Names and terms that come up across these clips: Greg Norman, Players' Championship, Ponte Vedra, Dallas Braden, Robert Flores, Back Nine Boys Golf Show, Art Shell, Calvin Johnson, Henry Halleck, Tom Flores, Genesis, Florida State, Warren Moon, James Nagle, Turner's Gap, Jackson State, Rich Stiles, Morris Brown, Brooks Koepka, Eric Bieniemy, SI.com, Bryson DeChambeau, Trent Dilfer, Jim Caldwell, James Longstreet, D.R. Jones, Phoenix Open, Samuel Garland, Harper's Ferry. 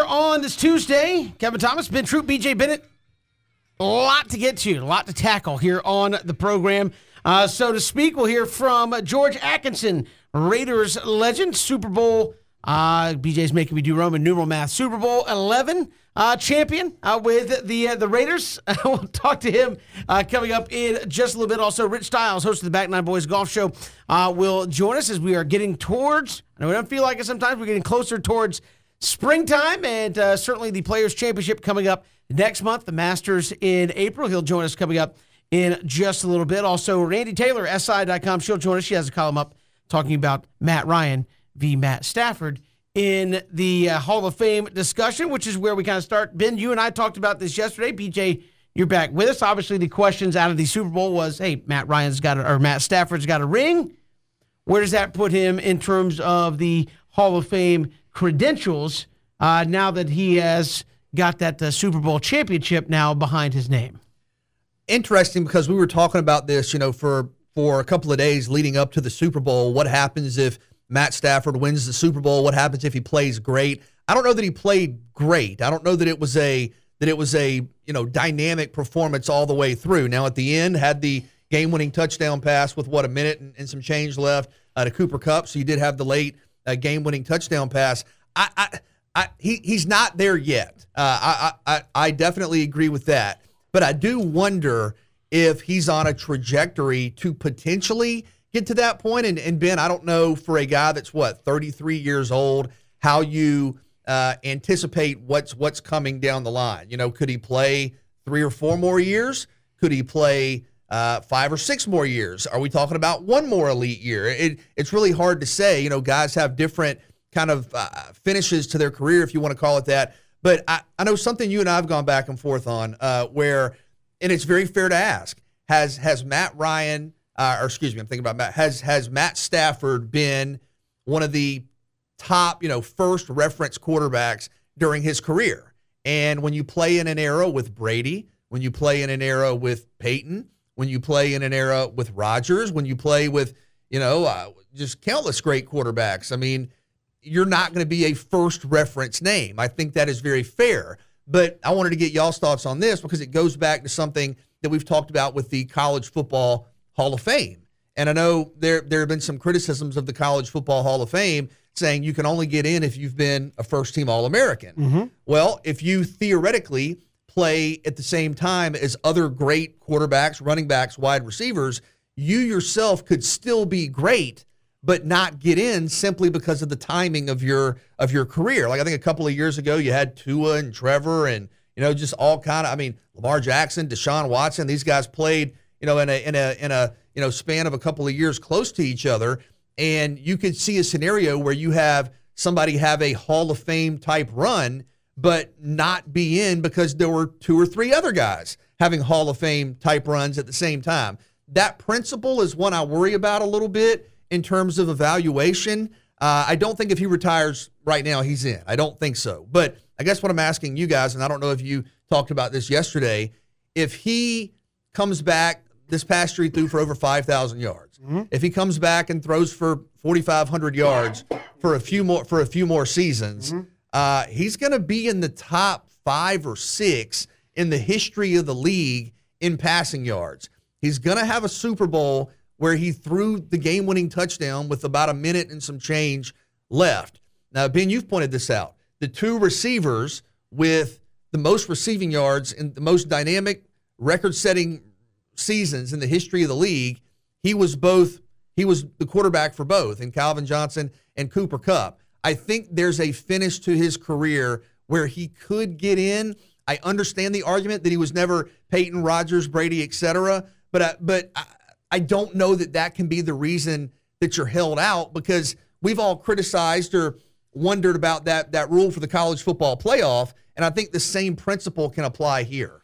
here on this Tuesday. Kevin Thomas, Ben Troop, BJ Bennett. A lot to get to, a lot to tackle here on the program. So to speak, we'll hear from George Atkinson, Raiders legend, Super Bowl. BJ's making me do Roman numeral math. Super Bowl 11 champion with the Raiders. We'll talk to him coming up in just a little bit. Also, Rich Stiles, host of the Back Nine Boys Golf Show, will join us as we are getting towards, I know we don't feel like it sometimes, we're getting closer towards springtime and certainly the Players' Championship coming up next month, the Masters in April. He'll join us coming up in just a little bit. Also, Randy Taylor, SI.com. She'll join us. She has a column up talking about Matt Ryan v. Matt Stafford in the Hall of Fame discussion, which is where we kind of start. Ben, you and I talked about this yesterday. BJ, you're back with us. Obviously, the questions out of the Super Bowl was, hey, Matt Stafford's got a ring. Where does that put him in terms of the Hall of Fame credentials now that he has got that Super Bowl championship now behind his name? Interesting, because we were talking about this, for a couple of days leading up to the Super Bowl. What happens if Matt Stafford wins the Super Bowl? What happens if he plays great? I don't know that he played great. I don't know that it was a dynamic performance all the way through. Now at the end, had the game-winning touchdown pass with a minute and some change left to Cooper Kupp. So you did have the late game-winning touchdown pass. He's not there yet. I definitely agree with that. But I do wonder if he's on a trajectory to potentially get to that point. And Ben, I don't know, for a guy that's 33 years old, how you anticipate what's coming down the line. Could he play 3 or 4 more years? Could he play 5 or 6 more years? Are we talking about 1 more elite year? It's really hard to say. Guys have different kind of finishes to their career, if you want to call it that. But I know something you and I have gone back and forth on and it's very fair to ask, has Matt Ryan, I'm thinking about Matt, has Matt Stafford been one of the top, first reference quarterbacks during his career? And when you play in an era with Brady, when you play in an era with Peyton, when you play in an era with Rodgers, when you play with, just countless great quarterbacks, you're not going to be a first reference name. I think that is very fair. But I wanted to get y'all's thoughts on this, because it goes back to something that we've talked about with the College Football Hall of Fame. And I know there have been some criticisms of the College Football Hall of Fame saying you can only get in if you've been a first-team All-American. Mm-hmm. Well, if you theoretically play at the same time as other great quarterbacks, running backs, wide receivers, you yourself could still be great but not get in simply because of the timing of your career. Like, I think a couple of years ago you had Tua and Trevor and, just all kind of, Lamar Jackson, Deshaun Watson, these guys played, in a span of a couple of years close to each other. And you could see a scenario where you have somebody have a Hall of Fame type run, but not be in because there were 2 or 3 other guys having Hall of Fame type runs at the same time. That principle is one I worry about a little bit. In terms of evaluation, I don't think if he retires right now, he's in. I don't think so. But I guess what I'm asking you guys, and I don't know if you talked about this yesterday, if he comes back this past year, he threw for over 5,000 yards. Mm-hmm. If he comes back and throws for 4,500 yards for a few more seasons, mm-hmm. He's going to be in the top 5 or 6 in the history of the league in passing yards. He's going to have a Super Bowl where he threw the game-winning touchdown with about a minute and some change left. Now, Ben, you've pointed this out. The 2 receivers with the most receiving yards and the most dynamic record-setting seasons in the history of the league, he was the quarterback for both, in Calvin Johnson and Cooper Kupp. I think there's a finish to his career where he could get in. I understand the argument that he was never Peyton, Rodgers, Brady, et cetera, but I don't know that can be the reason that you're held out, because we've all criticized or wondered about that rule for the college football playoff, and I think the same principle can apply here.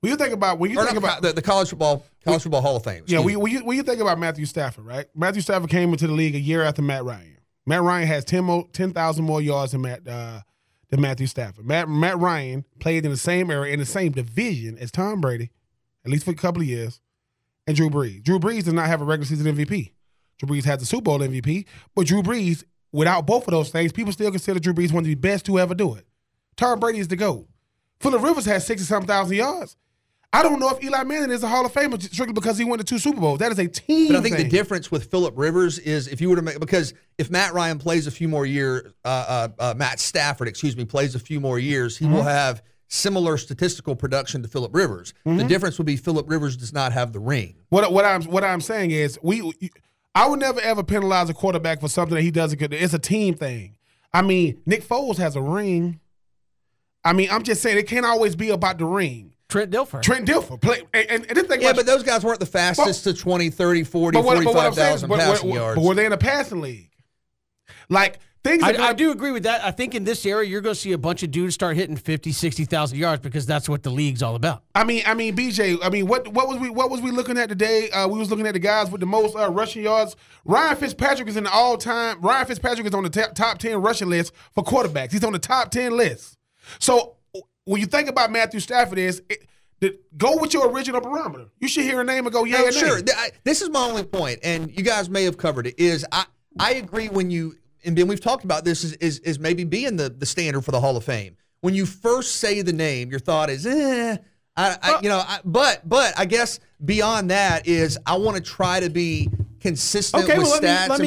When you think about the college football Hall of Fame. Yeah, when you think about Matthew Stafford, right? Matthew Stafford came into the league a year after Matt Ryan. Matt Ryan has 10,000 more yards than Matthew Stafford. Matt Ryan played in the same era, in the same division as Tom Brady, at least for a couple of years. And Drew Brees. Drew Brees did not have a regular season MVP. Drew Brees had the Super Bowl MVP, but Drew Brees without both of those things, people still consider Drew Brees one of the best to ever do it. Tom Brady is the GOAT. Phillip Rivers has 60-something thousand yards. I don't know if Eli Manning is a Hall of Famer strictly because he won the 2 Super Bowls. That is a team But I think thing. The difference with Phillip Rivers is if you were to make – because if Matt Ryan plays a few more years plays a few more years, he will have similar statistical production to Phillip Rivers. The difference would be Phillip Rivers does not have the ring. What I'm saying is I would never ever penalize a quarterback for something that he doesn't – it's a team thing. I mean, Nick Foles has a ring. I mean, I'm just saying it can't always be about the ring. Trent Dilfer. Play, and this thing but those guys weren't the fastest to 20, 30, 40, 45,000 passing yards. But were they in a passing league? Like, things I do agree with that. I think in this area, you're going to see a bunch of dudes start hitting 50, 60,000 yards because that's what the league's all about. I mean, BJ, what was we looking at today? We was looking at the guys with the most rushing yards. Ryan Fitzpatrick is in the all-time. Ryan Fitzpatrick is on the top 10 rushing list for quarterbacks. He's on the top 10 list. So, when you think about Matthew Stafford go with your original barometer. You should hear a name and go, yeah, and sure. This is my only point, and you guys may have covered it, is I agree when you, and Ben, we've talked about this, is maybe being the standard for the Hall of Fame. When you first say the name, your thought is, but I guess beyond that is I want to try to be consistent with stats. Hold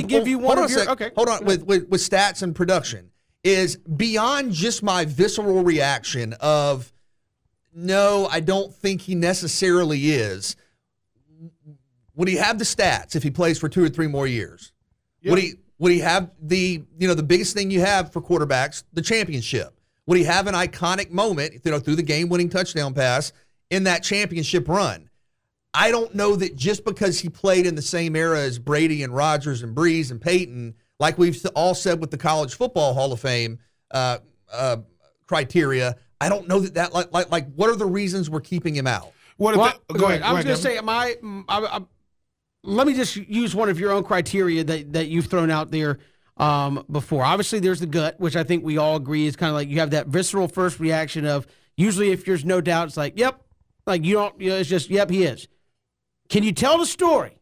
on, with stats and production. Is beyond just my visceral reaction of, no, I don't think he necessarily is. Would he have the stats if he plays for 2 or 3 more years? Yep. Would he have the biggest thing you have for quarterbacks, the championship? Would he have an iconic moment, through the game-winning touchdown pass in that championship run? I don't know that just because he played in the same era as Brady and Rodgers and Brees and Peyton, like we've all said with the College Football Hall of Fame criteria, I don't know that like what are the reasons we're keeping him out? Go ahead. I was going to say, let me just use one of your own criteria that you've thrown out there before. Obviously, there's the gut, which I think we all agree is kind of like you have that visceral first reaction of usually if there's no doubt, it's like, yep, like you don't, it's just, yep, he is. Can you tell the story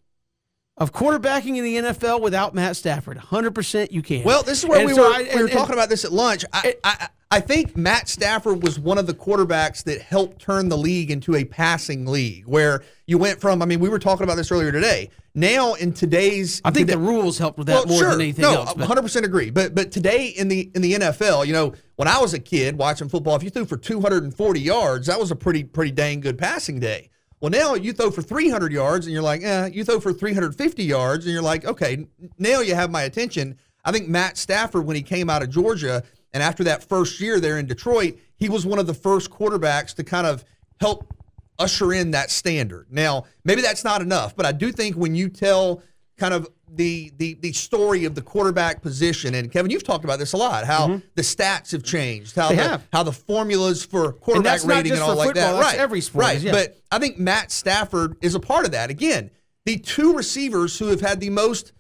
of quarterbacking in the NFL without Matt Stafford? 100% you can. Well, this is where we were talking about this at lunch. I think Matt Stafford was one of the quarterbacks that helped turn the league into a passing league where you went from, we were talking about this earlier today. Now in today's... I think the rules helped with that more than anything else. 100% agree. But today in the NFL, when I was a kid watching football, if you threw for 240 yards, that was a pretty dang good passing day. Well, now you throw for 300 yards, and you're like, you throw for 350 yards, and you're like, okay, now you have my attention. I think Matt Stafford, when he came out of Georgia, and after that first year there in Detroit, he was one of the first quarterbacks to kind of help usher in that standard. Now, maybe that's not enough, but I do think when you tell kind of the story of the quarterback position, and Kevin, you've talked about this a lot, how the stats have changed, how the formulas for quarterback rating and all like that. That's every sport. Right. Yeah. But I think Matt Stafford is a part of that. Again, the 2 receivers who have had the most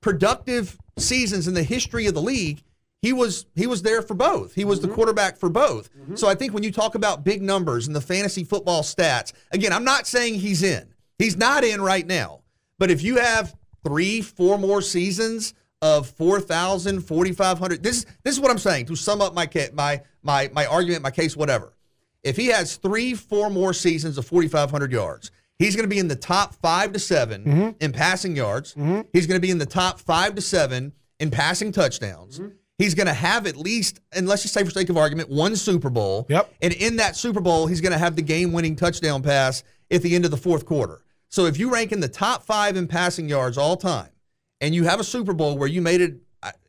productive seasons in the history of the league, he was there for both. He was the quarterback for both. So I think when you talk about big numbers and the fantasy football stats, again, I'm not saying he's in. He's not in right now. But if you have 3, 4 more seasons of 4,000, 4,500. This is what I'm saying to sum up my argument, my case, whatever. If he has 3, 4 more seasons of 4,500 yards, he's going to be in the top 5 to 7 in passing yards. He's going to be in the top 5 to 7 in passing touchdowns. He's going to have at least, and let's just say for sake of argument, 1 Super Bowl. Yep. And in that Super Bowl, he's going to have the game-winning touchdown pass at the end of the 4th quarter. So if you rank in the top 5 in passing yards all time, and you have a Super Bowl where you made it,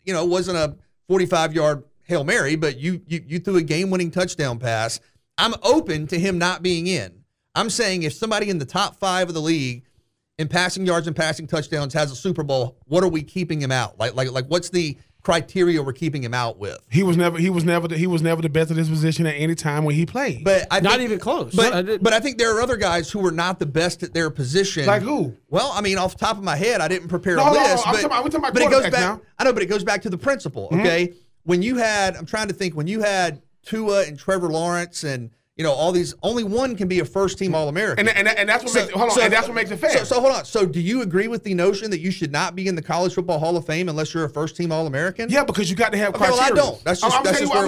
it wasn't a 45-yard Hail Mary, but you threw a game-winning touchdown pass, I'm open to him not being in. I'm saying if somebody in the top 5 of the league in passing yards and passing touchdowns has a Super Bowl, what are we keeping him out? Like what's the criteria we're keeping him out with? He was never the best at his position at any time when he played. But even close. But I think there are other guys who were not the best at their position. Like who? Well, off the top of my head, I didn't prepare a list. But it goes back. Now. I know, but it goes back to the principle. Okay, when you had, I'm trying to think, when you had Tua and Trevor Lawrence and you know, all these, only one can be a first-team All-American. And that's what makes it, hold on, and that's what makes it fair. So hold on. So do you agree with the notion that you should not be in the College Football Hall of Fame unless you're a first-team All-American? Yeah, because you got to have criteria. Well, I don't. That's just where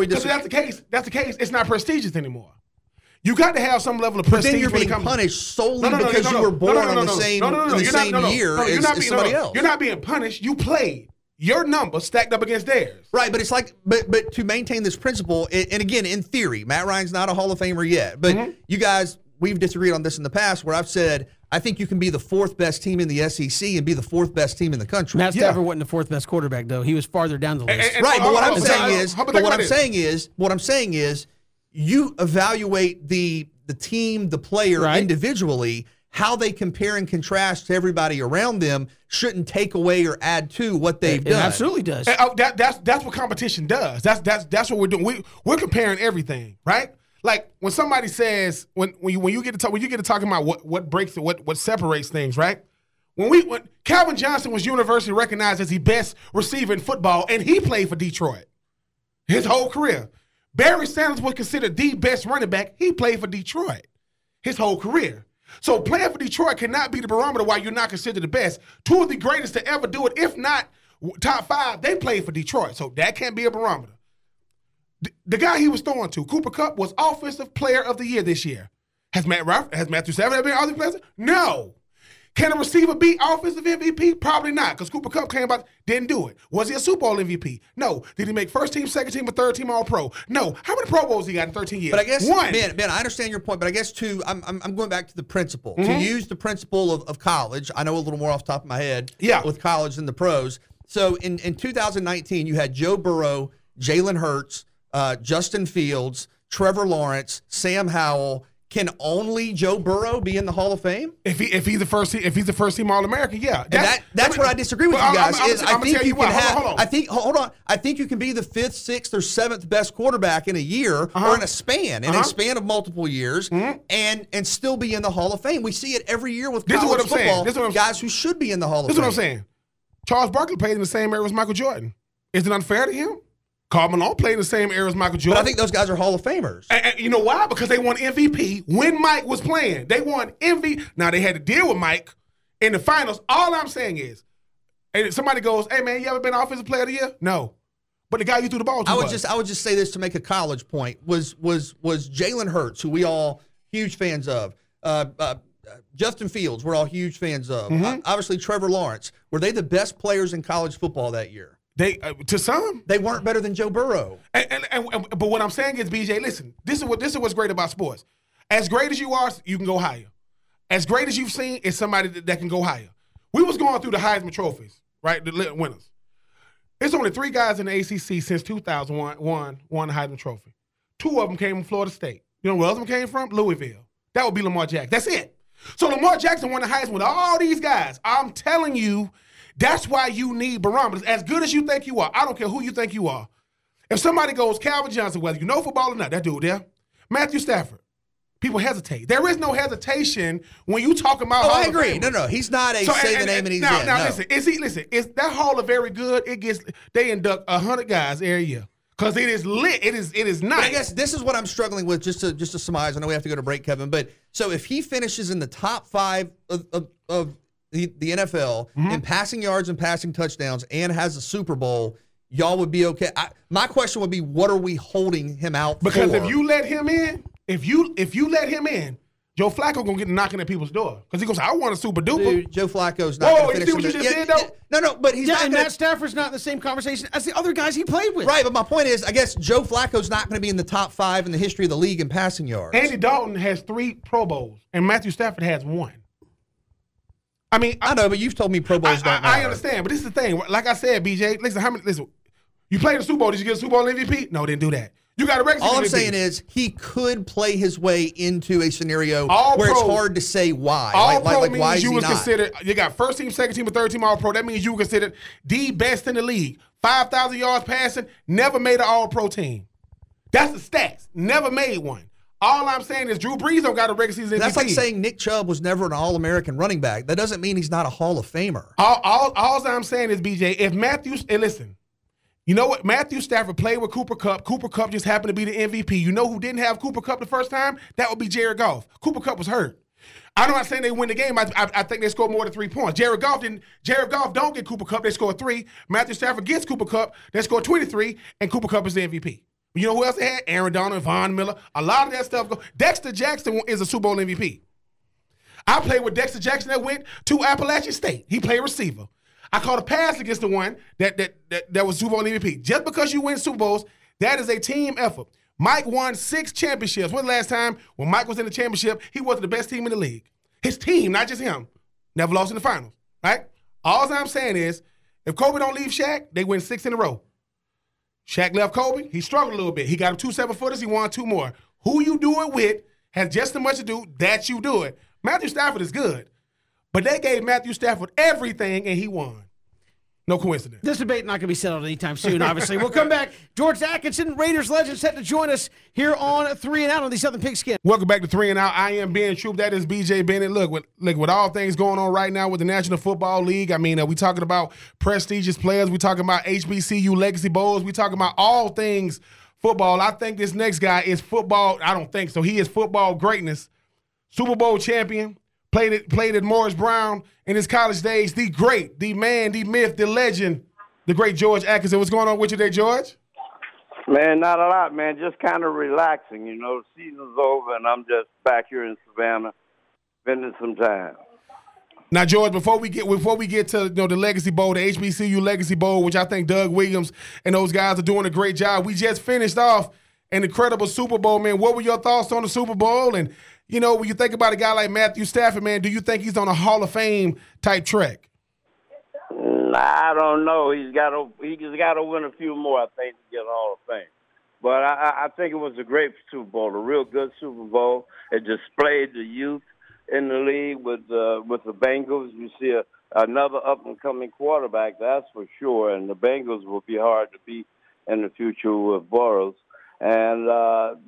we disagree. That's the case. It's not prestigious anymore. You got to have some level of prestige. Then you're being punished solely because you were born on the same year as somebody else. You're not being punished. You played. Your number stacked up against theirs. Right, but it's like, but to maintain this principle, and again, in theory, Matt Ryan's not a Hall of Famer yet, but you guys, we've disagreed on this in the past where I've said, I think you can be the fourth best team in the SEC and be the fourth best team in the country. Matt Stafford wasn't the fourth best quarterback, though. He was farther down the list. But what I'm saying is, you evaluate the team, the player individually. How they compare and contrast to everybody around them shouldn't take away or add to what they've done. It absolutely does. That's what competition does. That's what we're doing. We're comparing everything, right? Like when somebody says when you get to talking about what breaks and what separates things, right? When Calvin Johnson was universally recognized as the best receiver in football, and he played for Detroit his whole career. Barry Sanders was considered the best running back. He played for Detroit his whole career. So playing for Detroit cannot be the barometer why you're not considered the best. Two of the greatest to ever do it, if not top five, they played for Detroit. So that can't be a barometer. The guy he was throwing to, Cooper Kupp, was Offensive Player of the Year this year. Has Matthew Stafford been Offensive Player? No. Can a receiver be Offensive MVP? Probably not, because Cooper Kupp didn't do it. Was he a Super Bowl MVP? No. Did he make first team, second team, or third team All-Pro? No. How many Pro Bowls he got in 13 years? But I guess, one. Ben, I understand your point, but I guess, too, I'm going back to the principle. To use the principle of college, I know a little more off the top of my head with college than the pros. So in 2019, you had Joe Burrow, Jalen Hurts, Justin Fields, Trevor Lawrence, Sam Howell. Can only Joe Burrow be in the Hall of Fame? If he's the first team All-American, yeah. That's where I disagree with you guys. I think you can be the fifth, sixth, or seventh best quarterback in a year or in a span, of multiple years, and still be in the Hall of Fame. We see it every year with college football. Guys who should be in the Hall of Fame. This is what I'm saying. Charles Barkley played in the same era as Michael Jordan. Is it unfair to him? Karl Malone played in the same era as Michael Jordan. But I think those guys are Hall of Famers. And you know why? Because they won MVP when Mike was playing. They won MVP. Now, they had to deal with Mike in the finals. All I'm saying is, and somebody goes, hey, man, you ever been Offensive Player of the Year? No. But the guy you threw the ball to I would just say this to make a college point, was Jalen Hurts, who we all huge fans of, Justin Fields, we're all huge fans of, obviously Trevor Lawrence. Were they the best players in college football that year? They weren't better than Joe Burrow. But what I'm saying is, BJ, listen, this is what's great about sports. As great as you are, you can go higher. As great as you've seen is somebody that can go higher. We was going through the Heisman trophies, right? The winners. There's only three guys in the ACC since 2001 won the Heisman Trophy. Two of them came from Florida State. You know where else them came from? Louisville. That would be Lamar Jackson. That's it. So Lamar Jackson won the Heisman with all these guys. I'm telling you. That's why you need barometers. As good as you think you are, I don't care who you think you are. If somebody goes Calvin Johnson, whether you know football or not, that dude there, Matthew Stafford, people hesitate. There is no hesitation when you talk about Hall of Fame. Oh, I agree. No, he's not a say the name and he's in. No. Listen, is that Hall of very good? They induct 100 guys every year. Because it is lit. It is nice. But I guess this is what I'm struggling with, just to surmise. I know we have to go to break, Kevin. But so if he finishes in the top five of the NFL in passing yards and passing touchdowns and has a Super Bowl, y'all would be okay. My question would be, what are we holding him out for? Because if you let him in, if you let him in, Joe Flacco gonna get knocking at people's door because he goes, I want a super duper. Dude, Joe Flacco's not. Whoa, you see what you just did, though? No, but he's not. And Matt Stafford's not in the same conversation as the other guys he played with. Right, but my point is, I guess Joe Flacco's not gonna be in the top five in the history of the league in passing yards. Andy Dalton has 3 Pro Bowls, and Matthew Stafford has 1. I mean, I know, but you've told me Pro Bowls don't matter. I understand, but this is the thing. Like I said, BJ, listen, you played the Super Bowl. Did you get a Super Bowl MVP? No, didn't do that. You got a record. All I'm saying is he could play his way into a scenario where it's hard to say why. All-Pro means you was considered. You got first team, second team, or third team All-Pro. That means you were considered the best in the league. 5,000 yards passing, never made an All-Pro team. That's the stats. Never made one. All I'm saying is Drew Brees don't got a regular season MVP. That's like saying Nick Chubb was never an All-American running back. That doesn't mean he's not a Hall of Famer. All I'm saying is, BJ, if Matthew – and listen, You know what? Matthew Stafford played with Cooper Kupp. Cooper Kupp just happened to be the MVP. You know who didn't have Cooper Kupp the first time? That would be Jared Goff. Cooper Kupp was hurt. I'm not saying they win the game. I think they scored more than 3 points. Jared Goff don't get Cooper Kupp. They score 3. Matthew Stafford gets Cooper Kupp. They score 23, and Cooper Kupp is the MVP. You know who else they had? Aaron Donald, Von Miller. A lot of that stuff. Dexter Jackson is a Super Bowl MVP. I played with Dexter Jackson that went to Appalachian State. He played receiver. I caught a pass against the one that was Super Bowl MVP. Just because you win Super Bowls, that is a team effort. Mike won 6 championships. When's the last time when Mike was in the championship, he wasn't the best team in the league? His team, not just him, never lost in the finals, right? All I'm saying is, if Kobe don't leave Shaq, they win 6 in a row. Shaq left Kobe. He struggled a little bit. He got him 2 7-footers. He won 2 more. Who you do it with has just as much to do that you do it. Matthew Stafford is good. But they gave Matthew Stafford everything, and he won. No coincidence. This debate not going to be settled anytime soon, obviously. We'll come back. George Atkinson, Raiders legend, set to join us here on 3 and Out on the Southern Pigskin. Welcome back to 3 and Out. I am Ben Troop. That is B.J. Bennett. Look, with all things going on right now with the National Football League, I mean, we talking about prestigious players. We talking about HBCU Legacy Bowls. We talking about all things football. I think this next guy is football. I don't think so. He is football greatness. Super Bowl champion. Played at Morris Brown in his college days. The great, the man, the myth, the legend, the great George Atkinson. What's going on with you today, George? Man, not a lot, man. Just kind of relaxing, you know. The season's over, and I'm just back here in Savannah spending some time. Now, George, before we get to the Legacy Bowl, the HBCU Legacy Bowl, which I think Doug Williams and those guys are doing a great job. We just finished off an incredible Super Bowl, man. What were your thoughts on the Super Bowl? And you know, when you think about a guy like Matthew Stafford, man, do you think he's on a Hall of Fame type track? I don't know. He's got to win a few more, I think, to get a Hall of Fame. But I think it was a great Super Bowl, a real good Super Bowl. It displayed the youth in the league with the Bengals. You see another up and coming quarterback, that's for sure. And the Bengals will be hard to beat in the future with Burrow. And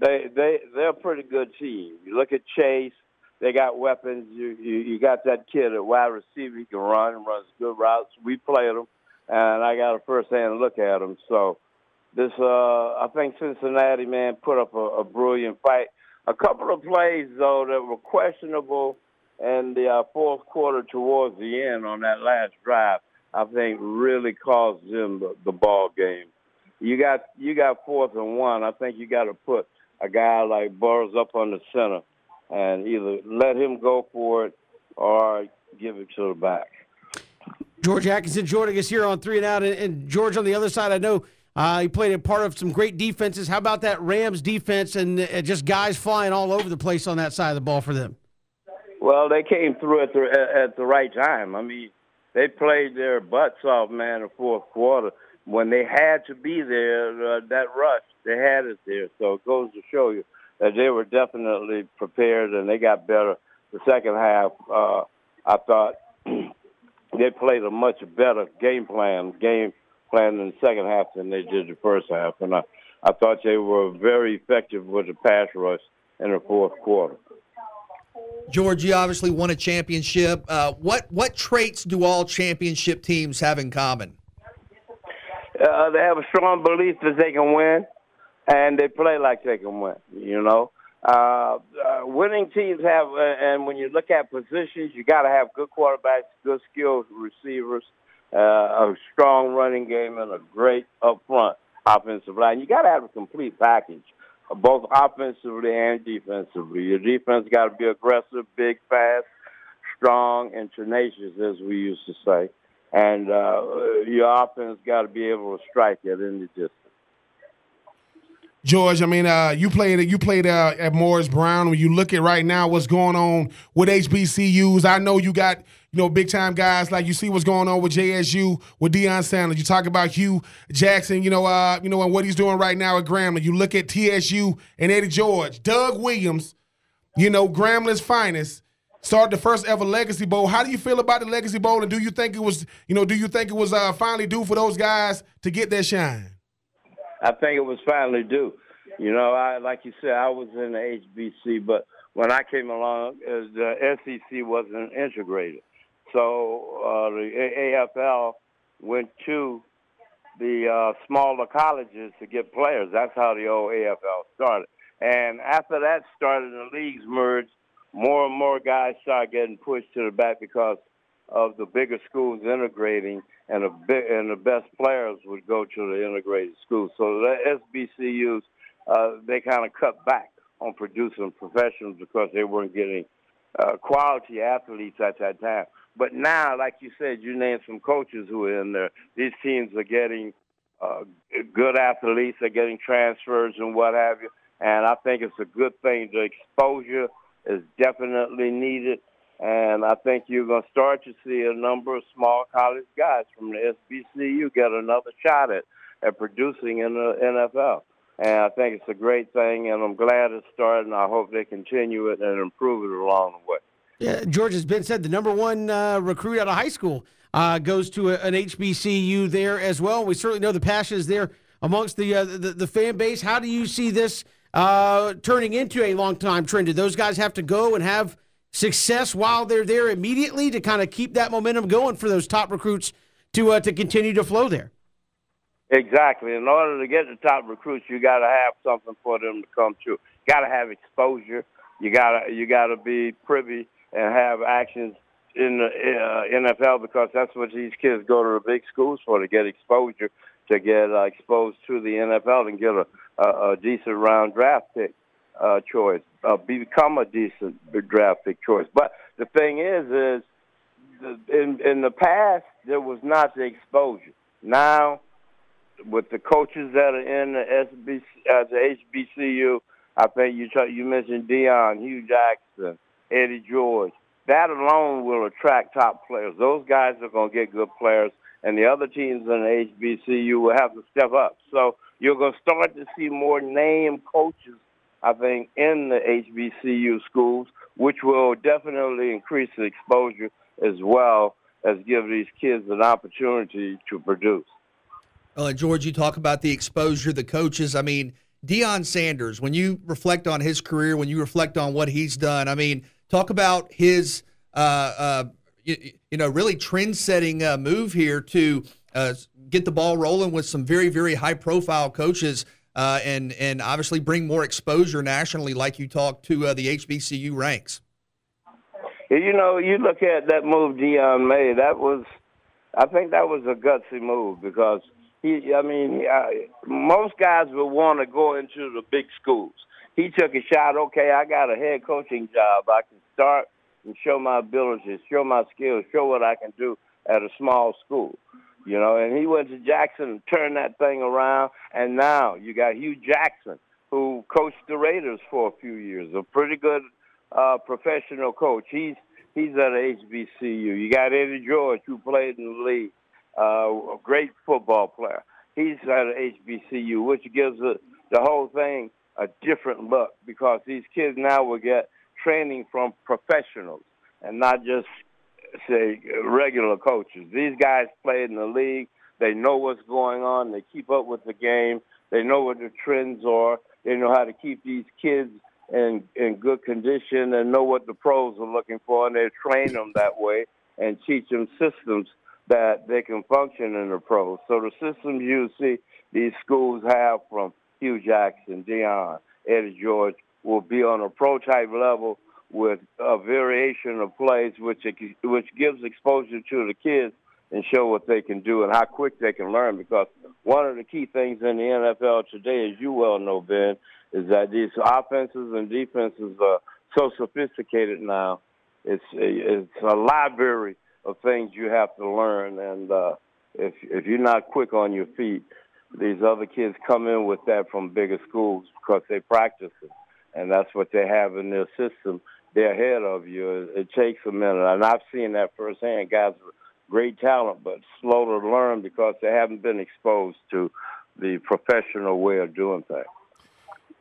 they're a pretty good team. You look at Chase; they got weapons. You got that kid at wide receiver. He can run and runs good routes. We played him, and I got a first-hand look at him. So this, I think Cincinnati, man, put up a brilliant fight. A couple of plays though that were questionable in the fourth quarter towards the end on that last drive, I think really caused them the ball game. You got 4th and 1. I think you got to put a guy like Burrow up on the center and either let him go for it or give it to the back. George Atkinson joining us here on 3 and Out. And George, on the other side, I know he played a part of some great defenses. How about that Rams defense and just guys flying all over the place on that side of the ball for them? Well, they came through at the right time. I mean, they played their butts off, man, in the fourth quarter. When they had to be there, that rush, they had it there. So it goes to show you that they were definitely prepared, and they got better. The second half, I thought they played a much better game plan in the second half than they did the first half. And I thought they were very effective with the pass rush in the fourth quarter. George, you obviously won a championship. What traits do all championship teams have in common? They have a strong belief that they can win, and they play like they can win, you know. Winning teams have, and when you look at positions, you got to have good quarterbacks, good skilled receivers, a strong running game, and a great up-front offensive line. You got to have a complete package, both offensively and defensively. Your defense got to be aggressive, big, fast, strong, and tenacious, as we used to say. And your offense got to be able to strike at any distance. George, I mean, you played at Morris Brown. When you look at right now what's going on with HBCUs, I know you got big-time guys like you see what's going on with JSU, with Deion Sanders. You talk about Hugh Jackson, and what he's doing right now at Grambling. You look at TSU and Eddie George, Doug Williams, Grambling's finest. Started the first ever Legacy Bowl. How do you feel about the Legacy Bowl, and do you think it was, finally due for those guys to get their shine? I think it was finally due. I like you said, I was in the HBC, but when I came along, the SEC wasn't integrated. So the AFL went to the smaller colleges to get players. That's how the old AFL started. And after that started, the leagues merged. More and more guys started getting pushed to the back because of the bigger schools integrating, and the best players would go to the integrated schools. So the SBCUs, they kind of cut back on producing professionals because they weren't getting quality athletes at that time. But now, like you said, you named some coaches who are in there. These teams are getting good athletes. They're getting transfers and what have you. And I think it's a good thing. The exposure is definitely needed. And I think you're going to start to see a number of small college guys from the SBCU get another shot at producing in the NFL. And I think it's a great thing, and I'm glad it's starting. I hope they continue it and improve it along the way. Yeah, George, has been said the number one recruit out of high school goes to an HBCU there as well. We certainly know the passion is there amongst the fan base. How do you see this turning into a long-time trend? Do those guys have to go and have success while they're there immediately to kind of keep that momentum going for those top recruits to continue to flow there? Exactly. In order to get the top recruits, you got to have something for them to come to. Got to have exposure. You gotta be privy and have actions in the NFL, because that's what these kids go to the big schools for, to get exposure, to get exposed to the NFL and get a decent round draft pick choice, become a decent draft pick choice. But the thing is in the past there was not the exposure. Now, with the coaches that are in the HBCU, I think you mentioned Deion, Hugh Jackson, Eddie George. That alone will attract top players. Those guys are going to get good players, and the other teams in the HBCU will have to step up. So you're going to start to see more name coaches, I think, in the HBCU schools, which will definitely increase the exposure as well as give these kids an opportunity to produce. George, you talk about the exposure, the coaches. I mean, Deion Sanders, when you reflect on his career, when you reflect on what he's done, I mean, talk about his, really trend-setting move here to get the ball rolling with some very, very high-profile coaches and obviously bring more exposure nationally, like you talked to the HBCU ranks. You know, you look at that move Deion made. I think that was a gutsy move because – most guys would want to go into the big schools. He took a shot. Okay, I got a head coaching job. I can start and show my abilities, show my skills, show what I can do at a small school. You know, and he went to Jackson and turned that thing around. And now you got Hugh Jackson, who coached the Raiders for a few years, a pretty good professional coach. He's at HBCU. You got Eddie George, who played in the league. A great football player. He's at HBCU, which gives the whole thing a different look, because these kids now will get training from professionals and not just, say, regular coaches. These guys played in the league. They know what's going on. They keep up with the game. They know what the trends are. They know how to keep these kids in good condition and know what the pros are looking for, and they train them that way and teach them systems that they can function in the pros. So the systems you see these schools have from Hugh Jackson, Deion, Eddie George will be on a pro-type level with a variation of plays, which gives exposure to the kids and show what they can do and how quick they can learn. Because one of the key things in the NFL today, as you well know, Ben, is that these offenses and defenses are so sophisticated now. It's a library of things you have to learn, and if you're not quick on your feet, these other kids come in with that from bigger schools because they practice it, and that's what they have in their system. They're ahead of you. It takes a minute, and I've seen that firsthand. Guys with great talent but slow to learn because they haven't been exposed to the professional way of doing things.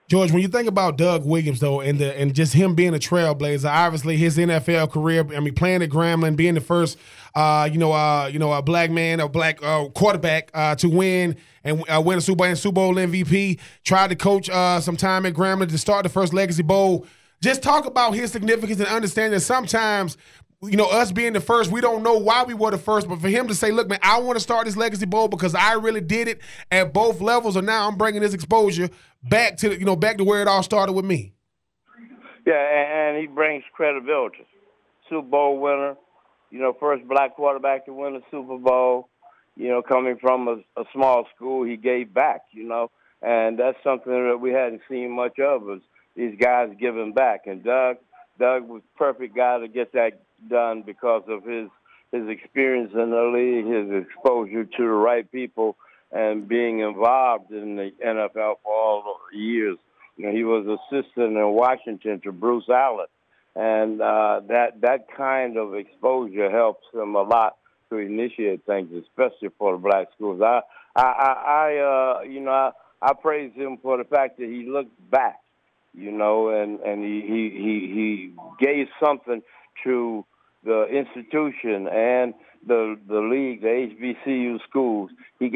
George, when you think about Doug Williams, though, and just him being a trailblazer, obviously his NFL career, I mean, playing at Grambling, being the first, a black man, a black quarterback to win and win a Super Bowl and Super Bowl MVP, tried to coach some time at Grambling to start the first Legacy Bowl. Just talk about his significance and understanding that sometimes you know, us being the first, we don't know why we were the first, but for him to say, look, man, I want to start this Legacy Bowl because I really did it at both levels, and now I'm bringing this exposure back to, you know, back to where it all started with me. Yeah, and he brings credibility. Super Bowl winner, you know, first black quarterback to win the Super Bowl, you know, coming from a small school, he gave back, you know, and that's something that we hadn't seen much of, was these guys giving back. And Doug was the perfect guy to get that done because of his experience in the league, his exposure to the right people, and being involved in the NFL for all the years. You know, he was assistant in Washington to Bruce Allen, and that kind of exposure helps him a lot to initiate things, especially for the black schools. I praise him for the fact that he looked back, you know, and he gave something to the institution and the league, the HBCU schools. He's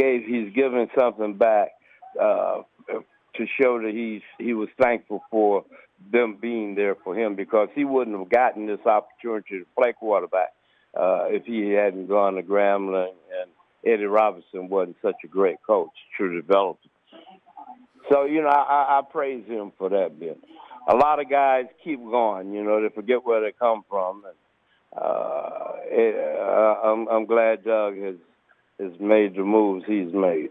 giving something back to show that he was thankful for them being there for him, because he wouldn't have gotten this opportunity to play quarterback if he hadn't gone to Grambling and Eddie Robinson wasn't such a great coach to develop. So, you know, I praise him for that bit. A lot of guys keep going, you know, they forget where they come from. And I'm glad Doug has made the moves he's made.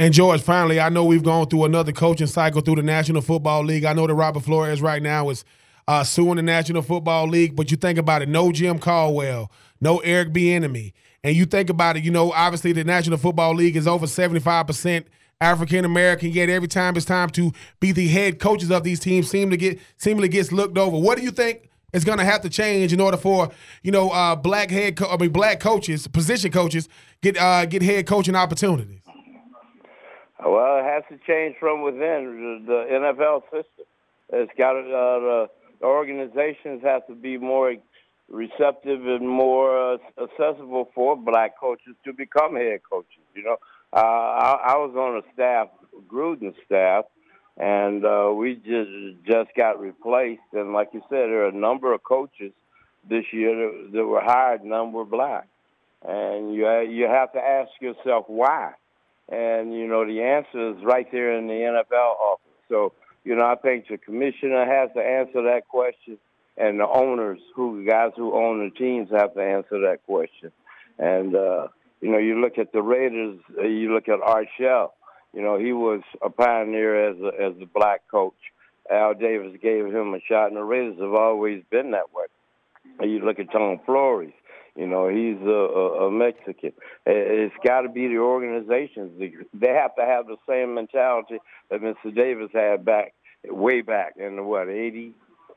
And, George, finally, I know we've gone through another coaching cycle through the National Football League. I know that Robert Flores right now is suing the National Football League, but you think about it, no Jim Caldwell, no Eric Bieniemy. And you think about it, you know, obviously the National Football League is over 75% African-American, yet every time it's time to be the head coaches of these teams seemingly gets looked over. What do you think is going to have to change in order for, you know, black coaches, position coaches, get head coaching opportunities? Well, it has to change from within the NFL system. It's got the organizations have to be more receptive and more accessible for black coaches to become head coaches. You know, I was on a staff, Gruden's staff, and we just got replaced. And like you said, there are a number of coaches this year that were hired, none were black. And you have to ask yourself why. And, you know, the answer is right there in the NFL office. So, you know, I think the commissioner has to answer that question, and the owners, the guys who own the teams, have to answer that question. And, you know, you look at the Raiders, you look at Art Shell. You know, he was a pioneer as a black coach. Al Davis gave him a shot, and the Raiders have always been that way. And you look at Tom Flores. You know, he's a Mexican. It's got to be the organizations. They have to have the same mentality that Mr. Davis had back, way back in the, what, 80s,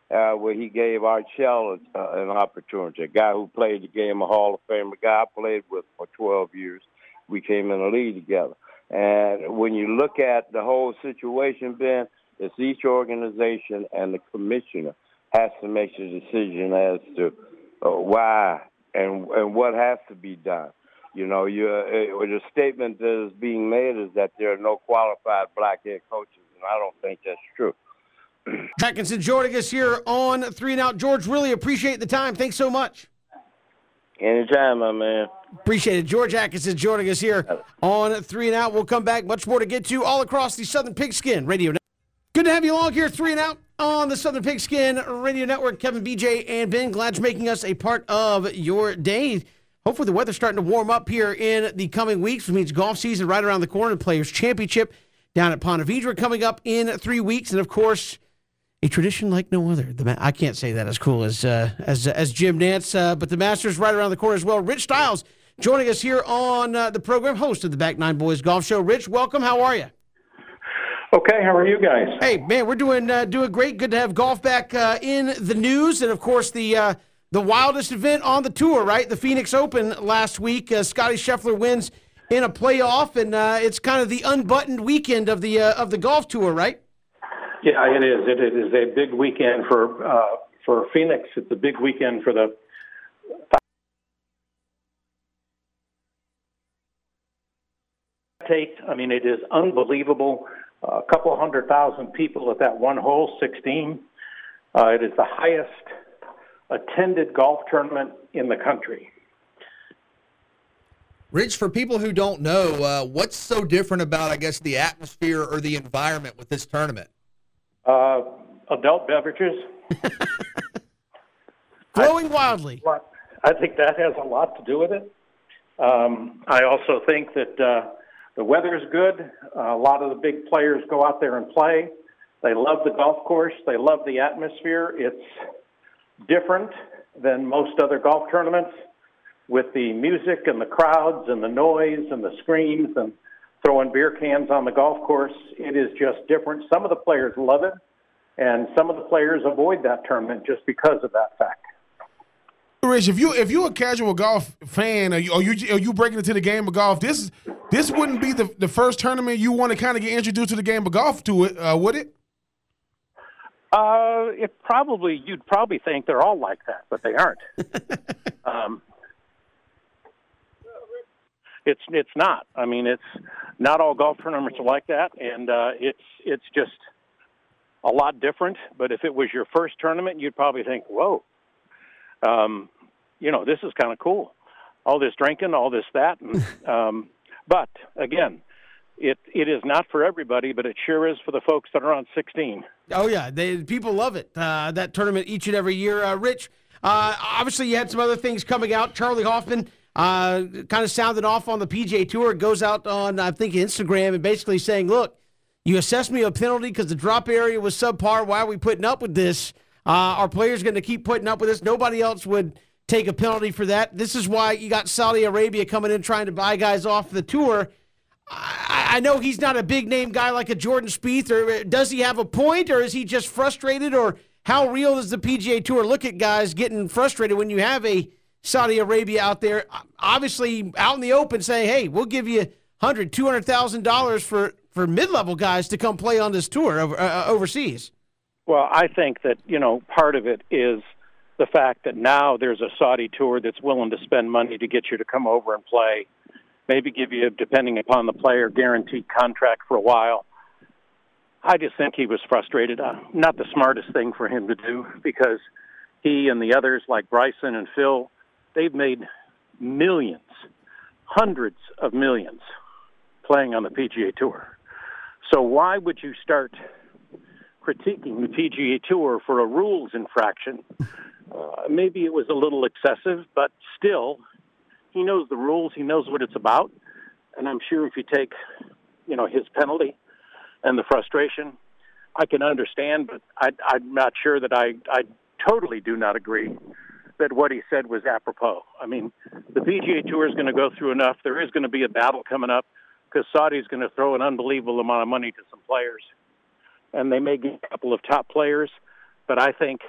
where he gave Art Shell an opportunity, a guy who played the game, a Hall of Famer, a guy I played with for 12 years. We came in the league together. And when you look at the whole situation, Ben, it's each organization and the commissioner has to make the decision as to why and what has to be done. You know, the statement that is being made is that there are no qualified black head coaches, and I don't think that's true. Atkinson joining us here on 3 and Out. George, really appreciate the time. Thanks so much. Anytime, my man. Appreciate it. George Atkinson joining us here on 3 and Out. We'll come back. Much more to get to all across the Southern Pigskin Radio Network. Good to have you along here, 3 and Out, on the Southern Pigskin Radio Network. Kevin, BJ, and Ben, glad you're making us a part of your day. Hopefully the weather's starting to warm up here in the coming weeks, which means golf season right around the corner, the Players' Championship down at Ponte Vedra coming up in 3 weeks. And, of course, a tradition like no other. I can't say that as cool as Jim Nantz, but the Masters right around the corner as well. Rich Stiles joining us here on the program, host of the Back Nine Boys Golf Show. Rich, welcome. How are you? Okay, how are you guys? Hey, man, we're doing great. Good to have golf back in the news, and of course the wildest event on the tour, right? The Phoenix Open last week. Scottie Scheffler wins in a playoff, and it's kind of the unbuttoned weekend of the golf tour, right? Yeah, it is. It is a big weekend for Phoenix. It's a big weekend for the take. I mean, it is unbelievable. A couple 100,000 people at that one hole, 16. It is the highest attended golf tournament in the country. Rich, for people who don't know, what's so different about, I guess, the atmosphere or the environment with this tournament? Adult beverages. Growing wildly. I think that has a lot to do with it. I also think that the weather is good. A lot of the big players go out there and play. They love the golf course. They love the atmosphere. It's different than most other golf tournaments, with the music and the crowds and the noise and the screams and throwing beer cans on the golf course. It is just different. Some of the players love it, and some of the players avoid that tournament just because of that fact. Rich, if you're a casual golf fan, are you breaking into the game of golf? This wouldn't be the first tournament you want to kind of get introduced to the game of golf to it, would it? You'd probably think they're all like that, but they aren't. It's not. I mean, it's not all golf tournaments are like that, and it's just a lot different. But if it was your first tournament, you'd probably think, whoa, this is kind of cool. All this drinking, all this that. And, but again, it is not for everybody, but it sure is for the folks that are on 16. Oh, yeah. People love it, that tournament each and every year. Rich, obviously you had some other things coming out. Charlie Hoffman kind of sounded off on the PGA Tour. It goes out on, I think, Instagram and basically saying, look, you assessed me a penalty because the drop area was subpar. Why are we putting up with this? Our players going to keep putting up with this. Nobody else would take a penalty for that. This is why you got Saudi Arabia coming in trying to buy guys off the tour. I know he's not a big-name guy like a Jordan Spieth, or does he have a point, or is he just frustrated, or how real is the PGA Tour? Look at guys getting frustrated when you have a Saudi Arabia out there, obviously out in the open saying, hey, we'll give you $100,000, $200,000 for mid-level guys to come play on this tour overseas. Well, I think that, part of it is the fact that now there's a Saudi tour that's willing to spend money to get you to come over and play, maybe give you, depending upon the player, guaranteed contract for a while. I just think he was frustrated. Not the smartest thing for him to do, because he and the others like Bryson and Phil, they've made millions, hundreds of millions playing on the PGA Tour. So why would you start critiquing the PGA Tour for a rules infraction? Maybe it was a little excessive, but still, he knows the rules. He knows what it's about. And I'm sure if you take, his penalty and the frustration, I can understand, but I'm not sure that I totally do not agree that what he said was apropos. I mean, the PGA Tour is going to go through enough. There is going to be a battle coming up because Saudi's going to throw an unbelievable amount of money to some players. And they may get a couple of top players. But I think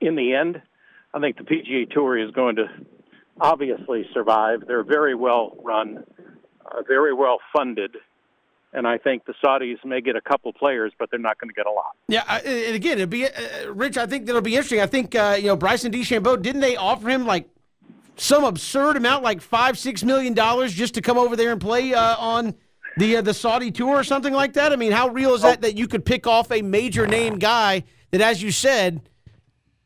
in the end, I think the PGA Tour is going to obviously survive. They're very well run, very well funded, and I think the Saudis may get a couple players, but they're not going to get a lot. Yeah, and again, it'd be Rich. I think that'll be interesting. I think Bryson DeChambeau, didn't they offer him like some absurd amount, like $5-6 million, just to come over there and play on the Saudi tour or something like that? I mean, how real is that you could pick off a major name guy that, as you said,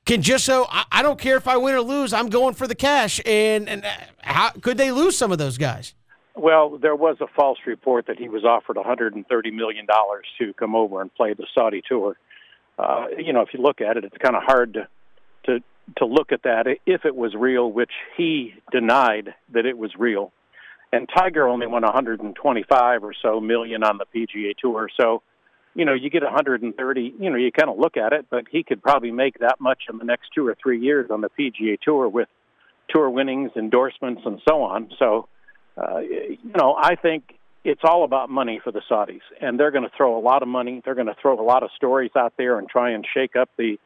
can just so I don't care if I win or lose, I'm going for the cash. And how could they lose some of those guys? Well, there was a false report that he was offered $130 million to come over and play the Saudi tour. If you look at it, it's kind of hard to look at that if it was real, which he denied that it was real. And Tiger only won 125 or so million on the PGA tour, so you get 130, you kind of look at it, but he could probably make that much in the next 2 or 3 years on the PGA Tour with tour winnings, endorsements, and so on. So, I think it's all about money for the Saudis, and they're going to throw a lot of money. They're going to throw a lot of stories out there and try and shake up the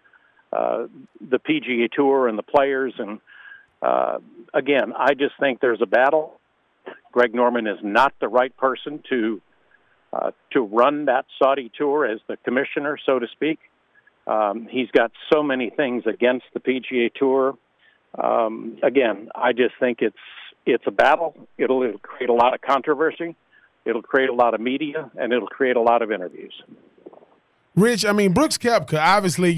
PGA Tour and the players. And, again, I just think there's a battle. Greg Norman is not the right person to run that Saudi tour as the commissioner, so to speak. He's got so many things against the PGA Tour. Again, I just think it's a battle. It'll create a lot of controversy. It'll create a lot of media, and it'll create a lot of interviews. Rich, I mean, Brooks Koepka, obviously,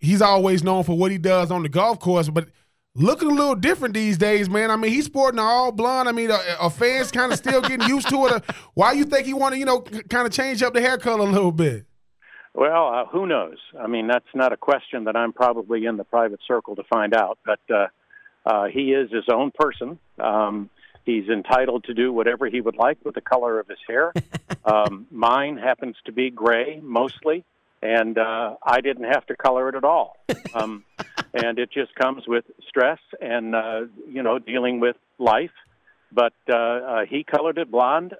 he's always known for what he does on the golf course, but looking a little different these days, man. I mean, he's sporting an all blonde. I mean, a fans kind of still getting used to it. Why you think he want to, kind of change up the hair color a little bit? Well, who knows? I mean, that's not a question that I'm probably in the private circle to find out. But he is his own person. He's entitled to do whatever he would like with the color of his hair. Mine happens to be gray mostly, and I didn't have to color it at all. And it just comes with stress and, dealing with life. But he colored it blonde.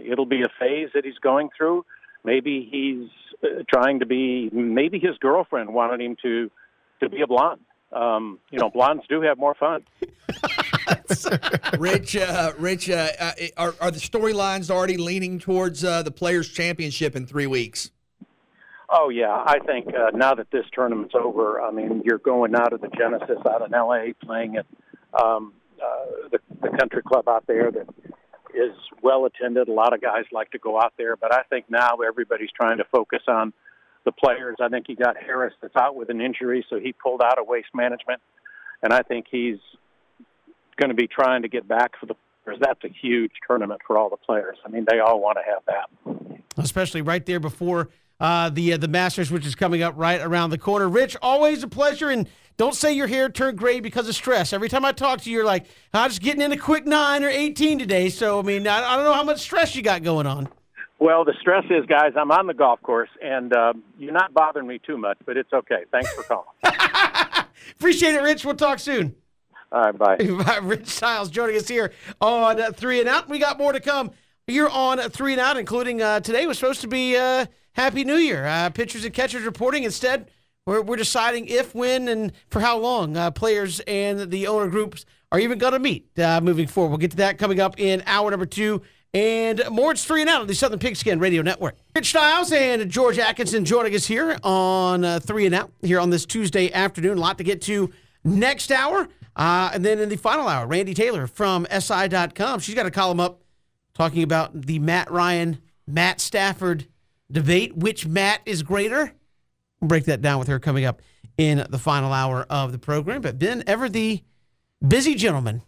It'll be a phase that he's going through. Maybe he's trying to be – maybe his girlfriend wanted him to be a blonde. Blondes do have more fun. Rich, are the storylines already leaning towards the Players' Championship in 3 weeks? Oh, yeah. I think now that this tournament's over, I mean, you're going out of the Genesis out in L.A., playing at the country club out there that is well-attended. A lot of guys like to go out there. But I think now everybody's trying to focus on the players. I think you got Harris that's out with an injury, so he pulled out of waste management. And I think he's going to be trying to get back for the players. That's a huge tournament for all the players. I mean, they all want to have that. Especially right there before the Masters, which is coming up right around the corner. Rich, always a pleasure, and don't say your hair turned gray because of stress. Every time I talk to you, you're like, I'm just getting in a quick 9 or 18 today, so, I mean, I don't know how much stress you got going on. Well, the stress is, guys, I'm on the golf course, and you're not bothering me too much, but it's okay. Thanks for calling. Appreciate it, Rich. We'll talk soon. All right, bye. Bye. Rich Stiles joining us here on 3 and Out. We got more to come here on 3 and Out, including today was supposed to be Happy New Year. Pitchers and catchers reporting. Instead, we're deciding if, when, and for how long players and the owner groups are even going to meet moving forward. We'll get to that coming up in hour number 2 and more. It's 3 and Out on the Southern Pigskin Radio Network. Rich Stiles and George Atkinson joining us here on 3 and Out here on this Tuesday afternoon. A lot to get to next hour. And then in the final hour, Randy Taylor from SI.com. She's got a column up talking about the Matt Ryan, Matt Stafford debate, which Matt is greater. We'll break that down with her coming up in the final hour of the program. But Ben, ever the busy gentleman,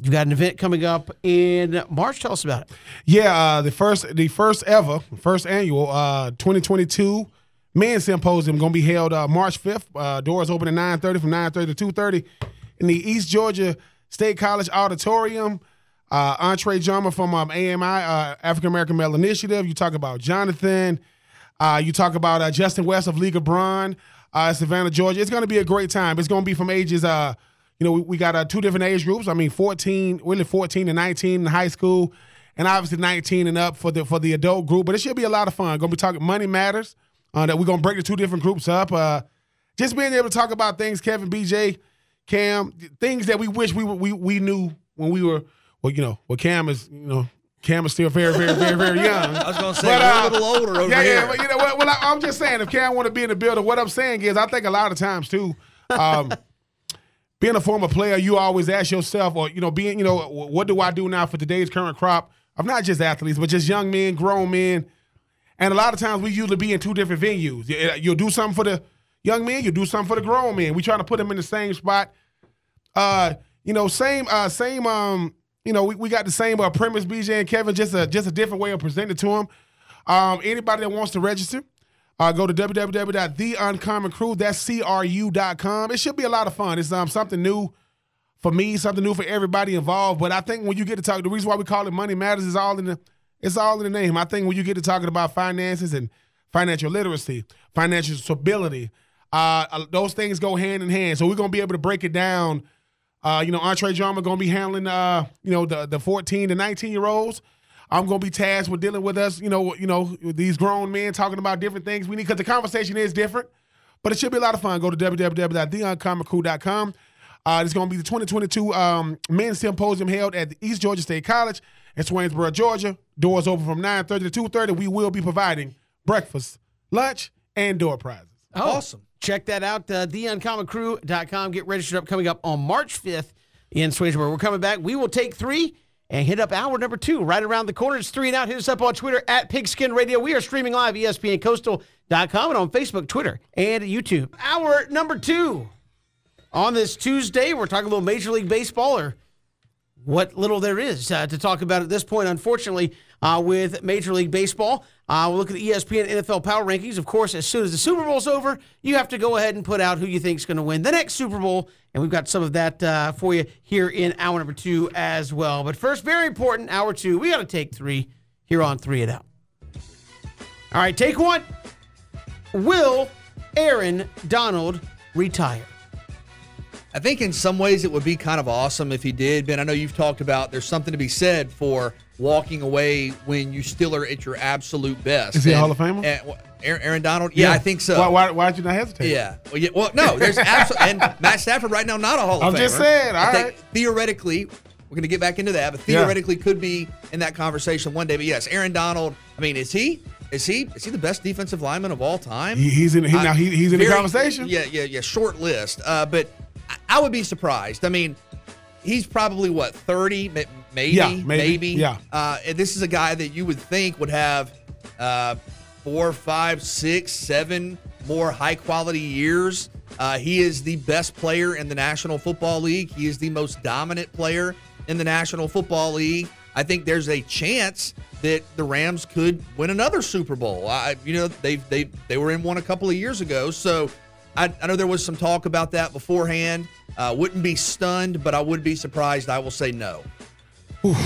you've got an event coming up in March. Tell us about it. Yeah, the first annual 2022 Men's Symposium going to be held March 5th. Doors open at 9:30, from 9:30 to 2:30 in the East Georgia State College Auditorium. Andre Drummer from AMI, African American Male Initiative. You talk about Jonathan. You talk about Justin West of League of Braun, Savannah, Georgia. It's going to be a great time. It's going to be from ages, we got two different age groups. I mean, 14 to 19 in high school, and obviously 19 and up for the adult group. But it should be a lot of fun. Going to be talking money matters. That we're going to break the two different groups up. Just being able to talk about things, Kevin, BJ, Cam, things that we wish we knew when we were. Well, Cam is still very, very, very, very young. I was going to say, a little older over here. Yeah, I'm just saying, if Cam want to be in the building, what I'm saying is I think a lot of times, too, being a former player, you always ask yourself, or, what do I do now for today's current crop of not just athletes, but just young men, grown men. And a lot of times we usually be in two different venues. You'll do something for the young men, you'll do something for the grown men. We try to put them in the same spot. We got the same premise, BJ and Kevin, just a different way of presenting it to them. Anybody that wants to register, go to www.theuncommoncrew, that's CRU.com. It should be a lot of fun. It's something new for me, something new for everybody involved. But I think when you get to talk, the reason why we call it Money Matters is all in the name. I think when you get to talking about finances and financial literacy, financial stability, those things go hand in hand. So we're going to be able to break it down. Andre Drama going to be handling, the 14 to 19-year-olds. I'm going to be tasked with dealing with us, these grown men talking about different things we need because the conversation is different. But it should be a lot of fun. Go to www.theuncommoncrew.com. It's going to be the 2022 Men's Symposium held at the East Georgia State College in Swainsboro, Georgia. Doors open from 9:30 to 2:30. We will be providing breakfast, lunch, and door prizes. Oh. Awesome. Check that out, theuncommoncrew.com. Get registered up coming up on March 5th in Swainsboro. We're coming back. We will take 3 and hit up hour number two right around the corner. It's 3 and Out. Hit us up on Twitter at Pigskin Radio. We are streaming live, ESPNCoastal.com, and on Facebook, Twitter, and YouTube. Hour number two on this Tuesday. We're talking a little Major League Baseball, or what little there is to talk about at this point, unfortunately, with Major League Baseball. We'll look at the ESPN NFL Power Rankings. Of course, as soon as the Super Bowl's over, you have to go ahead and put out who you think is going to win the next Super Bowl, and we've got some of that for you here in hour number two as well. But first, very important, hour two, we got to take three here on 3 and Out. All right, take one. Will Aaron Donald retire? I think in some ways it would be kind of awesome if he did. Ben, I know you've talked about there's something to be said for walking away when you still are at your absolute best. Is he a Hall of Famer? Aaron Donald? Yeah, I think so. Why did you not hesitate? Yeah. Well, no. There's absolutely. And Matt Stafford right now not a Hall of Famer. I'm just saying. I think theoretically, we're going to get back into that, but theoretically could be in that conversation one day. But yes, Aaron Donald, I mean, is he the best defensive lineman of all time? He's in the conversation. Yeah. Short list. But I would be surprised. I mean, he's probably, 30? Maybe. Yeah. And this is a guy that you would think would have 4, 5, 6, 7 more high-quality years. He is the best player in the National Football League. He is the most dominant player in the National Football League. I think there's a chance that the Rams could win another Super Bowl. They were in one a couple of years ago, so I know there was some talk about that beforehand. Wouldn't be stunned, but I would be surprised. I will say no. Oof.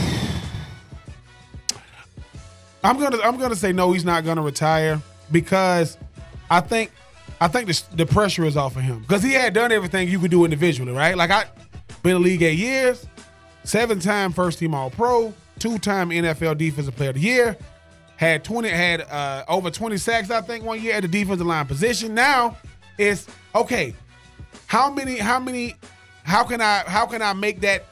I'm gonna say no. He's not gonna retire because I think the pressure is off of him because he had done everything you could do individually, right? Like I been in the league 8 years, 7-time first-team All-Pro, 2-time NFL Defensive Player of the Year, had over 20 sacks I think one year at the defensive line position. Now it's okay. How can I make that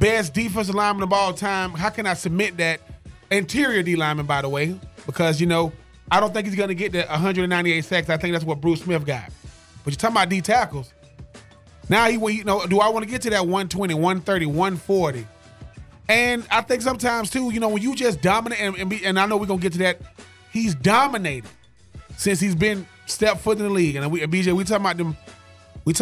best defensive lineman of all time? How can I submit that interior D lineman, by the way? Because, I don't think he's going to get the 198 sacks. I think that's what Bruce Smith got. But you're talking about D tackles. Now, do I want to get to that 120, 130, 140? And I think sometimes, too, when you just dominate, and I know we're going to get to that, he's dominated since he's been step foot in the league. And BJ, we talking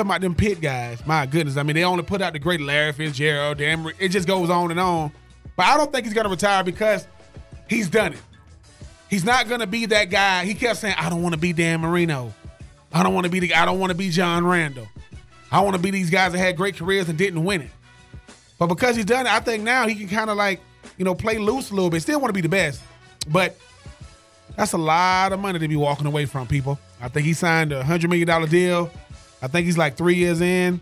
about them pit guys. My goodness. I mean, they only put out the great Larry Fitzgerald. It just goes on and on. But I don't think he's going to retire because he's done it. He's not going to be that guy. He kept saying, I don't want to be Dan Marino. I don't want to be John Randall. I want to be these guys that had great careers and didn't win it. But because he's done it, I think now he can kind of play loose a little bit. Still want to be the best. But that's a lot of money to be walking away from, people. I think he signed a $100 million deal. I think he's 3 years in.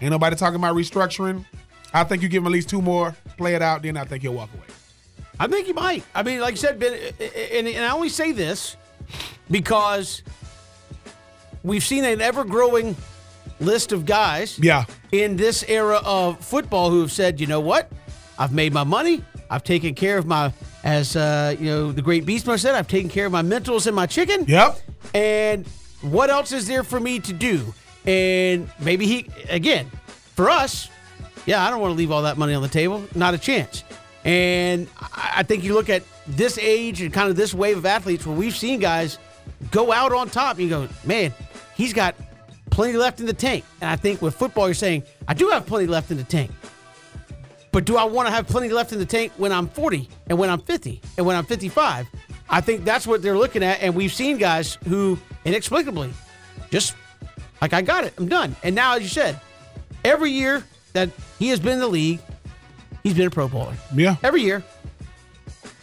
Ain't nobody talking about restructuring. I think you give him at least 2 more, play it out, then I think he'll walk away. I think he might. I mean, like you said, Ben, and I only say this because we've seen an ever-growing list of guys in this era of football who have said, you know what, I've made my money. I've taken care of my, as the great Beastmaster said, I've taken care of my mentals and my chicken. Yep. And what else is there for me to do? And maybe he, again, for us, I don't want to leave all that money on the table. Not a chance. And I think you look at this age and kind of this wave of athletes where we've seen guys go out on top. You go, man, he's got plenty left in the tank. And I think with football, you're saying, I do have plenty left in the tank. But do I want to have plenty left in the tank when I'm 40 and when I'm 50 and when I'm 55? I think that's what they're looking at. And we've seen guys who inexplicably just... I got it. I'm done. And now, as you said, every year that he has been in the league, he's been a Pro Bowler. Yeah. Every year.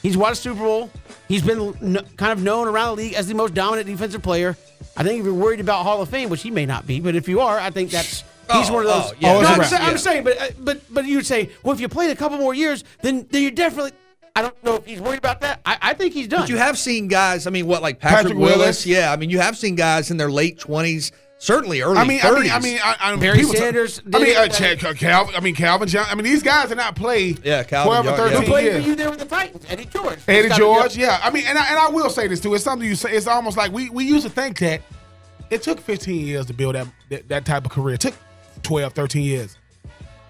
He's won a Super Bowl. He's been kind of known around the league as the most dominant defensive player. I think if you're worried about Hall of Fame, which he may not be, but if you are, I think that's he's one of those. I'm saying, but you would say, well, if you played a couple more years, then you're definitely... I don't know if he's worried about that. I think he's done. But you have seen guys, Patrick Willis? Yeah, you have seen guys in their late 20s, certainly early 30s. Barry Sanders. Calvin Johnson. These guys did not play 12 or 13 years. Who played for you there with the Titans? Eddie George, yeah. I will say this, too. It's something you say. It's almost like we used to think that it took 15 years to build that type of career. It took 12, 13 years.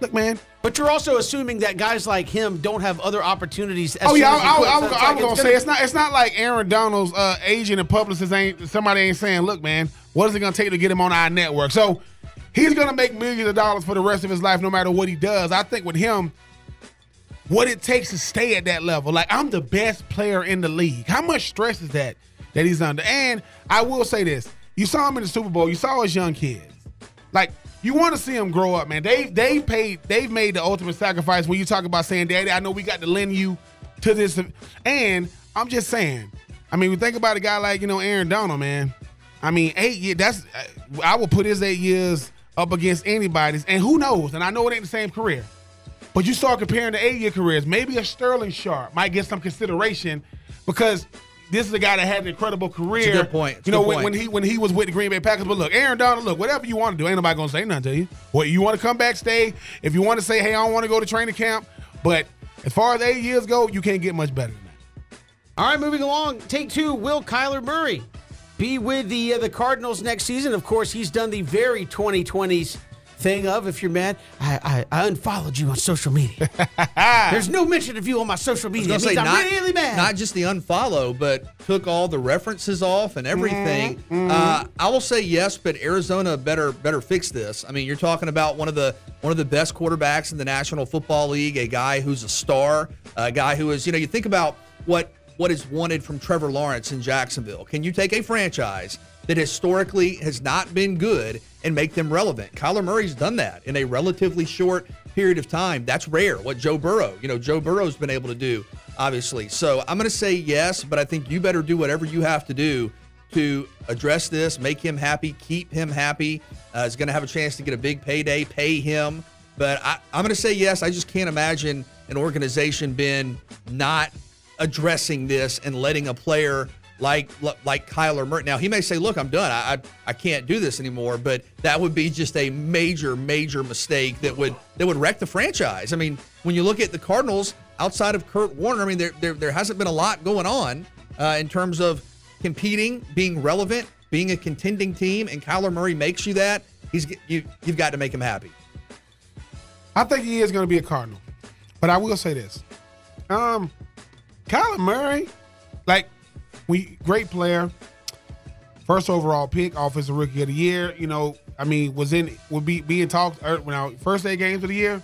Look, man. But you're also assuming that guys like him don't have other opportunities. As I was gonna say it's not like Aaron Donald's agent and publicist ain't saying, look, man, what is it gonna take to get him on our network? So he's gonna make millions of dollars for the rest of his life, no matter what he does. I think with him, what it takes to stay at that level, like, I'm the best player in the league. How much stress is that he's under? And I will say this: you saw him in the Super Bowl. You saw his young kids. Like, you want to see them grow up, man. They've made the ultimate sacrifice. When you talk about saying, Daddy, I know we got to lend you to this. And I'm just saying, I mean, we think about a guy like, Aaron Donald, man. I mean, 8 years, I would put his 8 years up against anybody's. And who knows? And I know it ain't the same career. But you start comparing the 8 year careers, maybe a Sterling Sharp might get some consideration, because this is a guy that had an incredible career. It's a good point. When he was with the Green Bay Packers. But look, Aaron Donald, look, whatever you want to do, ain't nobody going to say nothing to you. Well, you want to come back, stay. If you want to say, hey, I don't want to go to training camp. But as far as 8 years go, you can't get much better than that. All right, moving along. Take two, will Kyler Murray be with the Cardinals next season? Of course, he's done the very 2020s thing of, if you're mad, I unfollowed you on social media. There's no mention of you on my social media. I'm really mad. Not just the unfollow, but took all the references off and everything. I will say yes, but Arizona better fix this. I mean, you're talking about one of the best quarterbacks in the National Football League, a guy who's a star, a guy who is, you think about what is wanted from Trevor Lawrence in Jacksonville. Can you take a franchise that historically has not been good and make them relevant? Kyler Murray's done that in a relatively short period of time. That's rare. What Joe Burrow's been able to do, obviously. So I'm going to say yes, but I think you better do whatever you have to do to address this, make him happy, keep him happy. He's going to have a chance to get a big payday, pay him. But I'm going to say yes. I just can't imagine an organization being not addressing this and letting a player like Kyler Murray. Now, he may say, look, I'm done. I can't do this anymore, but that would be just a major, major mistake that would wreck the franchise. I mean, when you look at the Cardinals, outside of Kurt Warner, I mean, there hasn't been a lot going on in terms of competing, being relevant, being a contending team, and Kyler Murray makes you that. You've got to make him happy. I think he is going to be a Cardinal, but I will say this. Kyler Murray, great player, first overall pick, offensive rookie of the year. Being talked when our first 8 games of the year,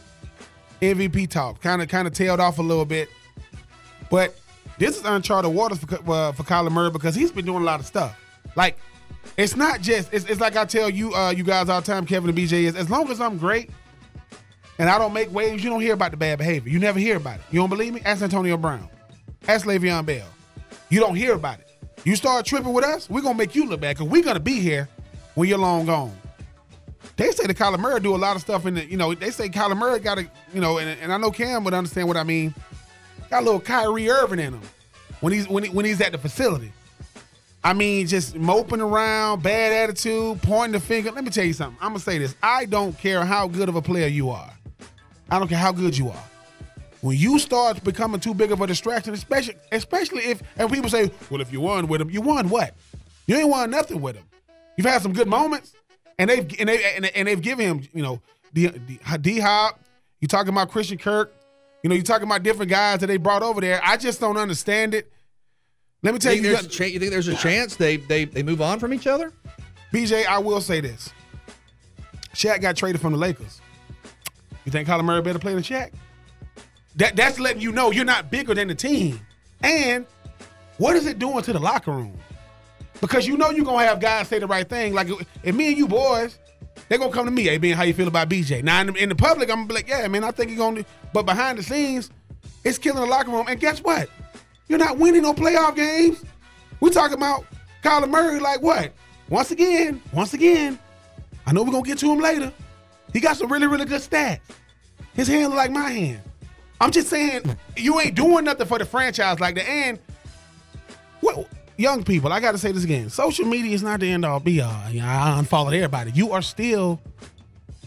MVP talk kind of tailed off a little bit. But this is uncharted waters for Kyler Murray, because he's been doing a lot of stuff. Like, it's not just it's like I tell you you guys all the time, Kevin and BJ, is as long as I'm great and I don't make waves, you don't hear about the bad behavior. You never hear about it. You don't believe me? Ask Antonio Brown. Ask Le'Veon Bell. You don't hear about it. You start tripping with us, we're going to make you look bad, because we're going to be here when you're long gone. They say that Kyler Murray do a lot of stuff in the, they say Kyler Murray got a, and I know Cam would understand what I mean, got a little Kyrie Irving in him when he's at the facility. I mean, just moping around, bad attitude, pointing the finger. Let me tell you something. I'm going to say this. I don't care how good of a player you are. I don't care how good you are. When you start becoming too big of a distraction, especially if, and people say, well, if you won with him, you won what? You ain't won nothing with him. You've had some good moments, and they've given him, D-Hop. You talking about Christian Kirk. You talking about different guys that they brought over there. I just don't understand it. Let me tell you. You think there's a chance they move on from each other? BJ, I will say this. Shaq got traded from the Lakers. You think Kyler Murray better play than Shaq? That's letting you know you're not bigger than the team. And what is it doing to the locker room? Because you're going to have guys say the right thing. Like, if me and you boys, they're going to come to me, hey, man, how you feel about BJ? Now, in the public, I'm going to be like, yeah, man, I think he's going to. But behind the scenes, it's killing the locker room. And guess what? You're not winning no playoff games. We're talking about Kyler Murray like what? Once again, I know we're going to get to him later. He got some really, really good stats. His hand look like my hand. I'm just saying, you ain't doing nothing for the franchise like that. And, young people, I got to say this again. Social media is not the end-all, be-all. I unfollowed everybody. You are still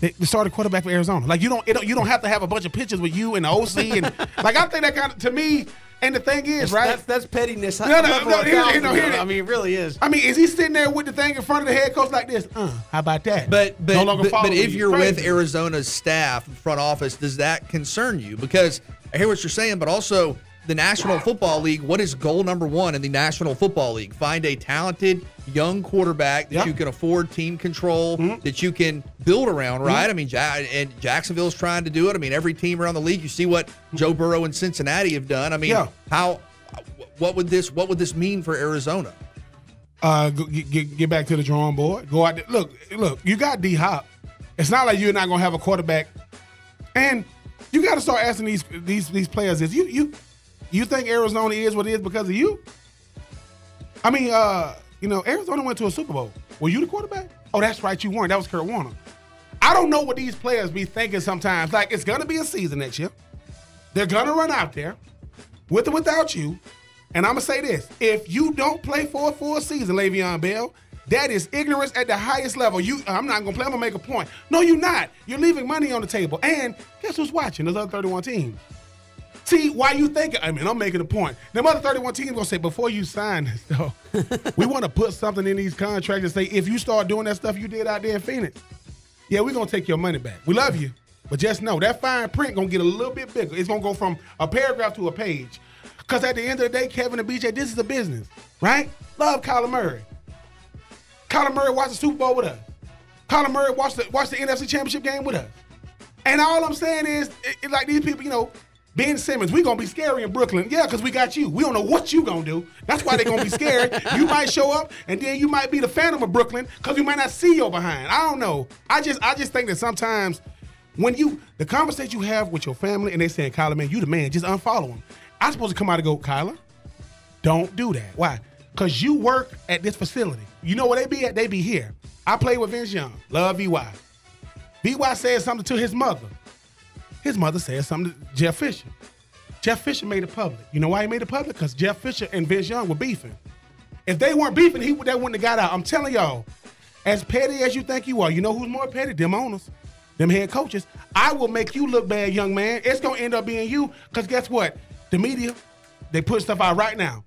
the starting quarterback for Arizona. Like, you don't have to have a bunch of pictures with you and the OC. And, I think that kind of, to me, And the thing is, right? That's pettiness. I mean, it really is. I mean, is he sitting there with the thing in front of the head coach like this? How about that? But if you're with Arizona's staff, front office, does that concern you? Because I hear what you're saying, but also the National Football League, what is goal number one in the National Football League? Find a talented young quarterback that you can afford team control, that you can build around, right? I mean, and Jacksonville's trying to do it. I mean, every team around the league, you see what Joe Burrow and Cincinnati have done. I mean, what would this mean for Arizona? Get back to the drawing board. Go out there. Look, you got D-Hop. It's not like you're not gonna have a quarterback. And you got to start asking these players, is you think Arizona is what it is because of you? I mean, Arizona went to a Super Bowl. Were you the quarterback? Oh, that's right, you weren't. That was Kurt Warner. I don't know what these players be thinking sometimes. Like, it's going to be a season next year. They're going to run out there with or without you. And I'm going to say this. If you don't play for a full season, Le'Veon Bell, that is ignorance at the highest level. I'm not going to play. I'm going to make a point. No, you're not. You're leaving money on the table. And guess who's watching? Those other 31 teams. See, why you thinking? I mean, I'm making a point. Them other 31 teams going to say, before you sign this, though, we want to put something in these contracts and say, if you start doing that stuff you did out there in Phoenix, yeah, we're going to take your money back. We love you. But just know that fine print going to get a little bit bigger. It's going to go from a paragraph to a page. Because at the end of the day, Kevin and BJ, this is a business, right? Love Kyler Murray. Kyler Murray watched the Super Bowl with us. Kyler Murray watched the NFC Championship game with us. And all I'm saying is, like these people, Ben Simmons, we're going to be scary in Brooklyn. Yeah, because we got you. We don't know what you going to do. That's why they're going to be scared. You might show up, and then you might be the Phantom of Brooklyn because we might not see your behind. I don't know. I just think that sometimes when the conversation you have with your family and they saying, Kyler, man, you the man, just unfollow him. I'm supposed to come out and go, Kyler, don't do that. Why? Because you work at this facility. You know where they be at? They be here. I played with Vince Young. Love VY. VY said something to his mother. His mother said something to Jeff Fisher. Jeff Fisher made it public. You know why he made it public? Because Jeff Fisher and Vince Young were beefing. If they weren't beefing, they wouldn't have got out. I'm telling y'all, as petty as you think you are, you know who's more petty? Them owners, them head coaches. I will make you look bad, young man. It's going to end up being you because guess what? The media, they put stuff out right now.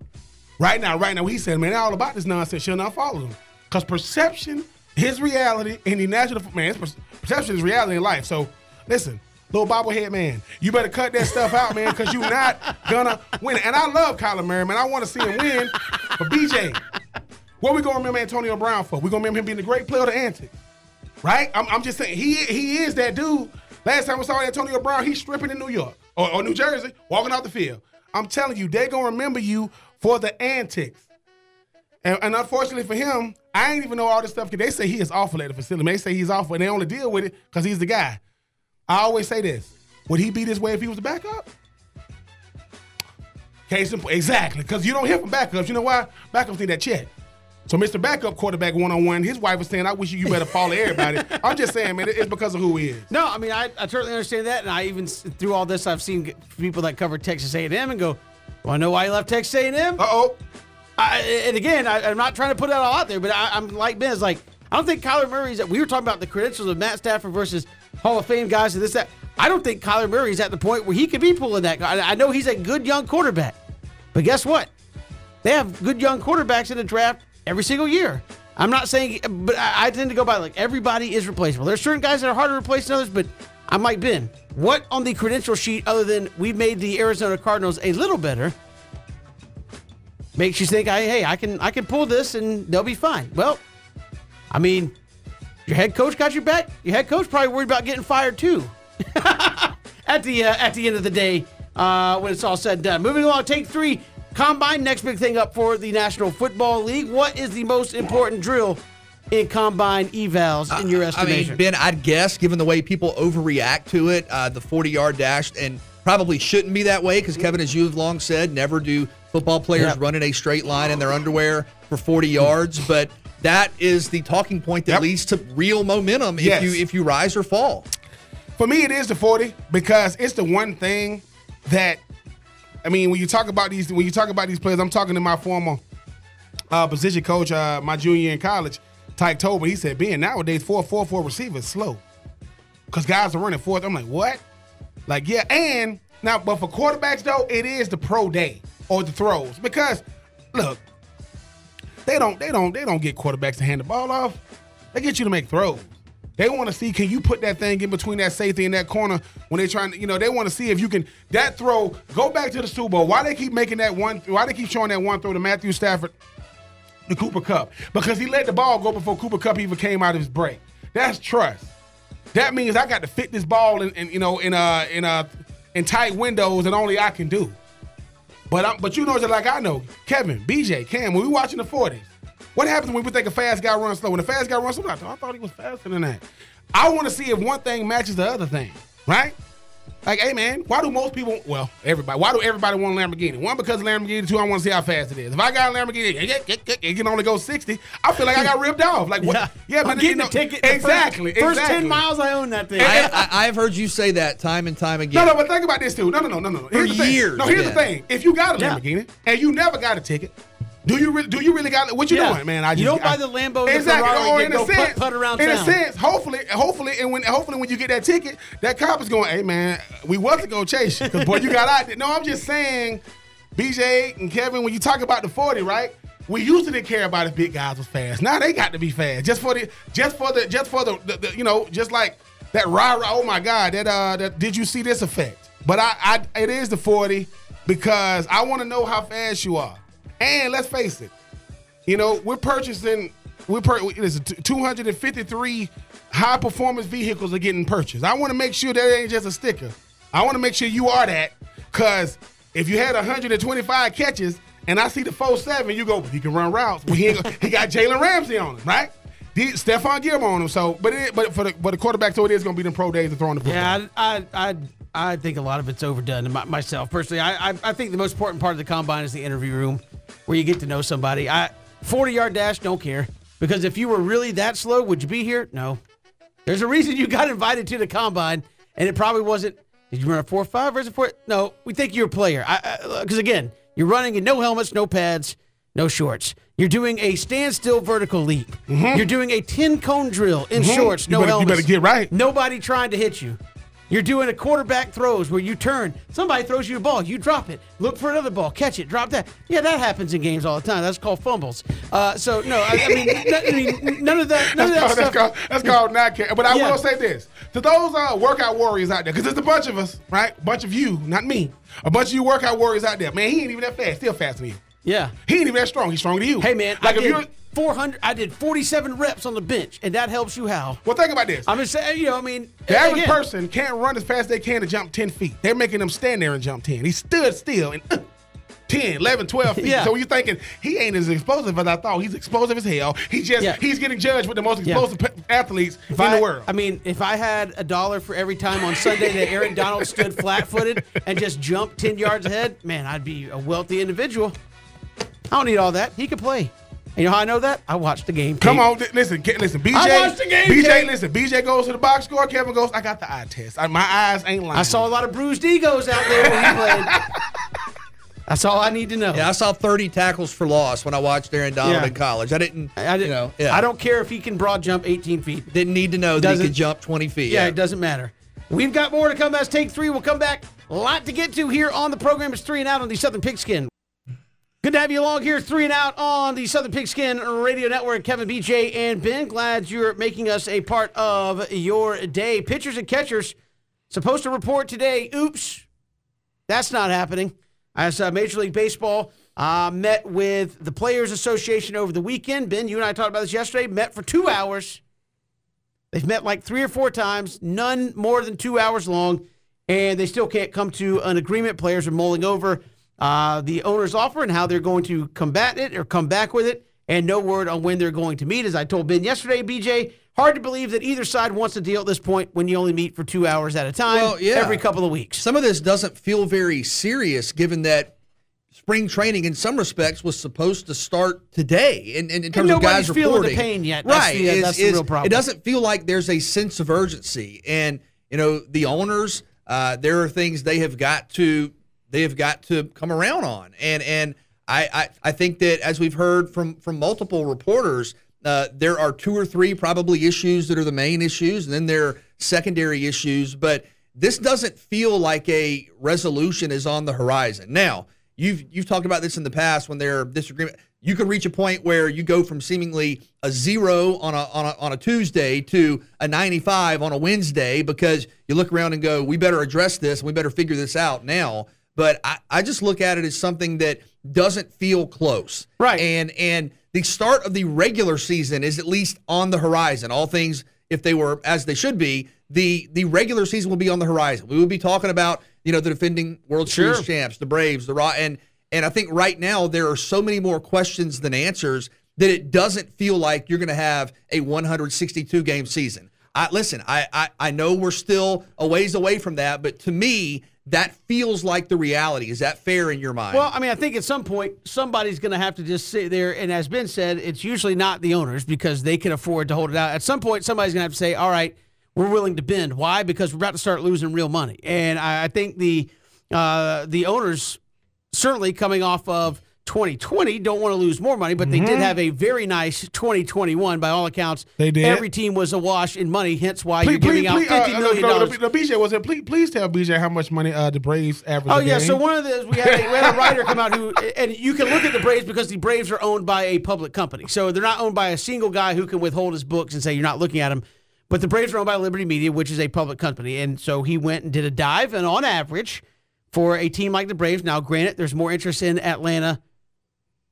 Right now. He said, man, they're all about this nonsense. You'll not follow them. Because perception is reality in the national – man, perception is reality in life. So, listen – little bobblehead man, you better cut that stuff out, man, because you're not gonna win. And I love Kyler Murray, man. I want to see him win. But BJ, what we gonna remember Antonio Brown for? We gonna remember him being the great player of the antics, right? I'm just saying he is that dude. Last time we saw Antonio Brown, he's stripping in New York or New Jersey, walking out the field. I'm telling you, they gonna remember you for the antics. And unfortunately for him, I ain't even know all this stuff. They say he is awful at the facility. They say he's awful, and they only deal with it because he's the guy. I always say this. Would he be this way if he was a backup? Case in point. Exactly. Because you don't hear from backups. You know why? Backups need that check. So Mr. Backup Quarterback one-on-one, his wife was saying, I wish you better follow everybody. I'm just saying, man, it's because of who he is. No, I mean, I totally understand that. And I even, through all this, I've seen people that cover Texas A&M and go, want to know why he left Texas A&M? Uh-oh. And again, I'm not trying to put that all out there, but I'm like Ben. It's like, I don't think Kyler Murray's – we were talking about the credentials of Matt Stafford versus – Hall of Fame guys and this, that. I don't think Kyler Murray's at the point where he could be pulling that. I know he's a good young quarterback, but guess what? They have good young quarterbacks in the draft every single year. I'm not saying, but I tend to go by, like, everybody is replaceable. There's certain guys that are harder to replace than others, but I'm like, Ben, what on the credential sheet other than we made the Arizona Cardinals a little better makes you think, hey, I can pull this and they'll be fine? Well, I mean, your head coach got your back. Your head coach probably worried about getting fired too. At the end of the day, when it's all said and done. Moving along, take three. Combine, next big thing up for the National Football League. What is the most important drill in combine evals in your estimation? I mean, Ben, I'd guess, given the way people overreact to it, the 40-yard dash, and probably shouldn't be that way because, Kevin, as you've long said, never do football players run in a straight line in their underwear for 40 yards, but that is the talking point that leads to real momentum if you rise or fall. For me, it is the 40 because it's the one thing that, I mean, when you talk about these players, I'm talking to my former position coach, my junior year in college, Tyke Tobin. He said, "Ben, nowadays 4.44 receiver is slow because guys are running 4." I'm like, what? Like, yeah, and Now, but for quarterbacks, though, it is the pro day or the throws. Because, look, they don't get quarterbacks to hand the ball off. They get you to make throws. They want to see, can you put that thing in between that safety and that corner when they're trying to, you know, they want to see if you can, that throw, go back to the Super Bowl. Why they keep making that one, why they keep showing that one throw to Matthew Stafford, to Cooper Kupp? Because he let the ball go before Cooper Kupp even came out of his break. That's trust. That means I got to fit this ball in tight windows and only I can do. But you know, just like I know, Kevin, BJ, Cam, when we watching the 40s, what happens when we think a fast guy runs slow? When a fast guy runs slow, I thought he was faster than that. I want to see if one thing matches the other thing, right? Like, hey, man, why do most people, well, everybody, why do everybody want a Lamborghini? One, because of Lamborghini. Two, I want to see how fast it is. If I got a Lamborghini, it can only go 60. I feel like I got ripped off. Like, what? Yeah, but I'm getting a ticket. Exactly. First 10 miles, I own that thing. I've heard you say that time and time again. No, but think about this, too. No. Here's the thing. If you got a Lamborghini and you never got a ticket, Do you really got what you doing, man? You don't buy the Lambo and Ferrari and go putt around town. In a sense, hopefully, when you get that ticket, that cop is going, "Hey, man, we wasn't gonna chase you because boy, you got out there." No, I'm just saying, BJ and Kevin, when you talk about the 40, right? We used to didn't care about if big guys was fast. Now they got to be fast just like that rah-rah. Oh my God, that did you see this effect? But it is the 40 because I want to know how fast you are. And let's face it, you know, we're purchasing 253 high-performance vehicles are getting purchased. I want to make sure that ain't just a sticker. I want to make sure you are that, because if you had 125 catches and I see the 4.7, you go, well, he can run routes. Well, he got Jalen Ramsey on him, right? Stephon Gilmore on him. So, but for the quarterback, so it is going to be them pro days of throwing the football. Yeah, I think a lot of it's overdone. Myself personally, I think the most important part of the combine is the interview room, where you get to know somebody. 40-yard dash, don't care. Because if you were really that slow, would you be here? No. There's a reason you got invited to the combine, and it probably wasn't, did you run a 4.5 versus 4? No, we think you're a player. Because, again, you're running in no helmets, no pads, no shorts. You're doing a standstill vertical leap. Mm-hmm. You're doing a 10-cone drill in shorts, no helmets. You better get right. Nobody trying to hit you. You're doing a quarterback throws where you turn. Somebody throws you a ball. You drop it. Look for another ball. Catch it. Drop that. Yeah, that happens in games all the time. That's called fumbles. So, none of that. That's called not care. But I will say this. To those workout warriors out there, because there's a bunch of us, right? A bunch of you, not me. A bunch of you workout warriors out there. Man, he ain't even that fast. Still faster than you. Yeah. He ain't even that strong. He's stronger than you. Hey, man. Like I did 47 reps on the bench, and that helps you how? Well, think about this. I'm just saying, the average person can't run as fast as they can to jump 10 feet. They're making them stand there and jump 10. He stood still and 10, 11, 12 feet. Yeah. So you're thinking, he ain't as explosive as I thought. He's explosive as hell. He's getting judged with the most explosive athletes in the world. If I had $1 for every time on Sunday that Aaron Donald stood flat-footed and just jumped 10 yards ahead, man, I'd be a wealthy individual. I don't need all that. He could play. And you know how I know that? I watched the game. Come on, listen, BJ. I watched the game. BJ goes to the box score. Kevin goes, I got the eye test. My eyes ain't lying. I saw a lot of bruised egos out there when he played. That's all I need to know. Yeah, I saw 30 tackles for loss when I watched Aaron Donald in college. I don't care if he can broad jump 18 feet. Didn't need to know that he could jump 20 feet. Yeah, it doesn't matter. We've got more to come. That's Take 3. We'll come back. A lot to get to here on the program. It's 3 and Out on the Southern Pigskin. Good to have you along here, 3 and Out on the Southern Pigskin Radio Network. Kevin, BJ, and Ben, glad you're making us a part of your day. Pitchers and catchers supposed to report today. Oops, that's not happening. As Major League Baseball met with the Players Association over the weekend. Ben, you and I talked about this yesterday. Met for 2 hours. They've met like 3 or 4 times, none more than 2 hours long, and they still can't come to an agreement. Players are mulling over the owner's offer and how they're going to combat it or come back with it, and no word on when they're going to meet. As I told Ben yesterday, BJ, hard to believe that either side wants a deal at this point when you only meet for 2 hours at a time every couple of weeks. Some of this doesn't feel very serious, given that spring training in some respects was supposed to start today in terms of guys reporting. Nobody's feeling the pain yet. Right. That's the real problem. It doesn't feel like there's a sense of urgency. And, the owners, there are things they have got to come around on. And I think that, as we've heard from multiple reporters, there are 2 or 3 probably issues that are the main issues, and then there are secondary issues. But this doesn't feel like a resolution is on the horizon. Now, you've talked about this in the past when there are disagreements. You could reach a point where you go from seemingly a zero on a Tuesday to a 95 on a Wednesday because you look around and go, we better address this and we better figure this out now. But I just look at it as something that doesn't feel close. Right. And the start of the regular season is at least on the horizon. All things, if they were as they should be, the regular season will be on the horizon. We will be talking about, you know, the defending World Series champs, the Braves, the Raw, and I think right now there are so many more questions than answers that it doesn't feel like you're going to have a 162-game season. Listen, I know we're still a ways away from that, but to me, that feels like the reality. Is that fair in your mind? Well, I mean, I think at some point somebody's going to have to just sit there, and as Ben said, it's usually not the owners because they can afford to hold it out. At some point, somebody's going to have to say, all right, we're willing to bend. Why? Because we're about to start losing real money. And I think the owners – certainly coming off of 2020, don't want to lose more money, but they did have a very nice 2021 by all accounts. They did. Every team was awash in money, hence why you're giving out $50 million. BJ was it. Please tell BJ how much money the Braves averaged. Oh, yeah. So one of the, we had a writer come out who, and you can look at the Braves because the Braves are owned by a public company. So they're not owned by a single guy who can withhold his books and say you're not looking at them. But the Braves are owned by Liberty Media, which is a public company. And so he went and did a dive, and on average, for a team like the Braves, now granted, there's more interest in Atlanta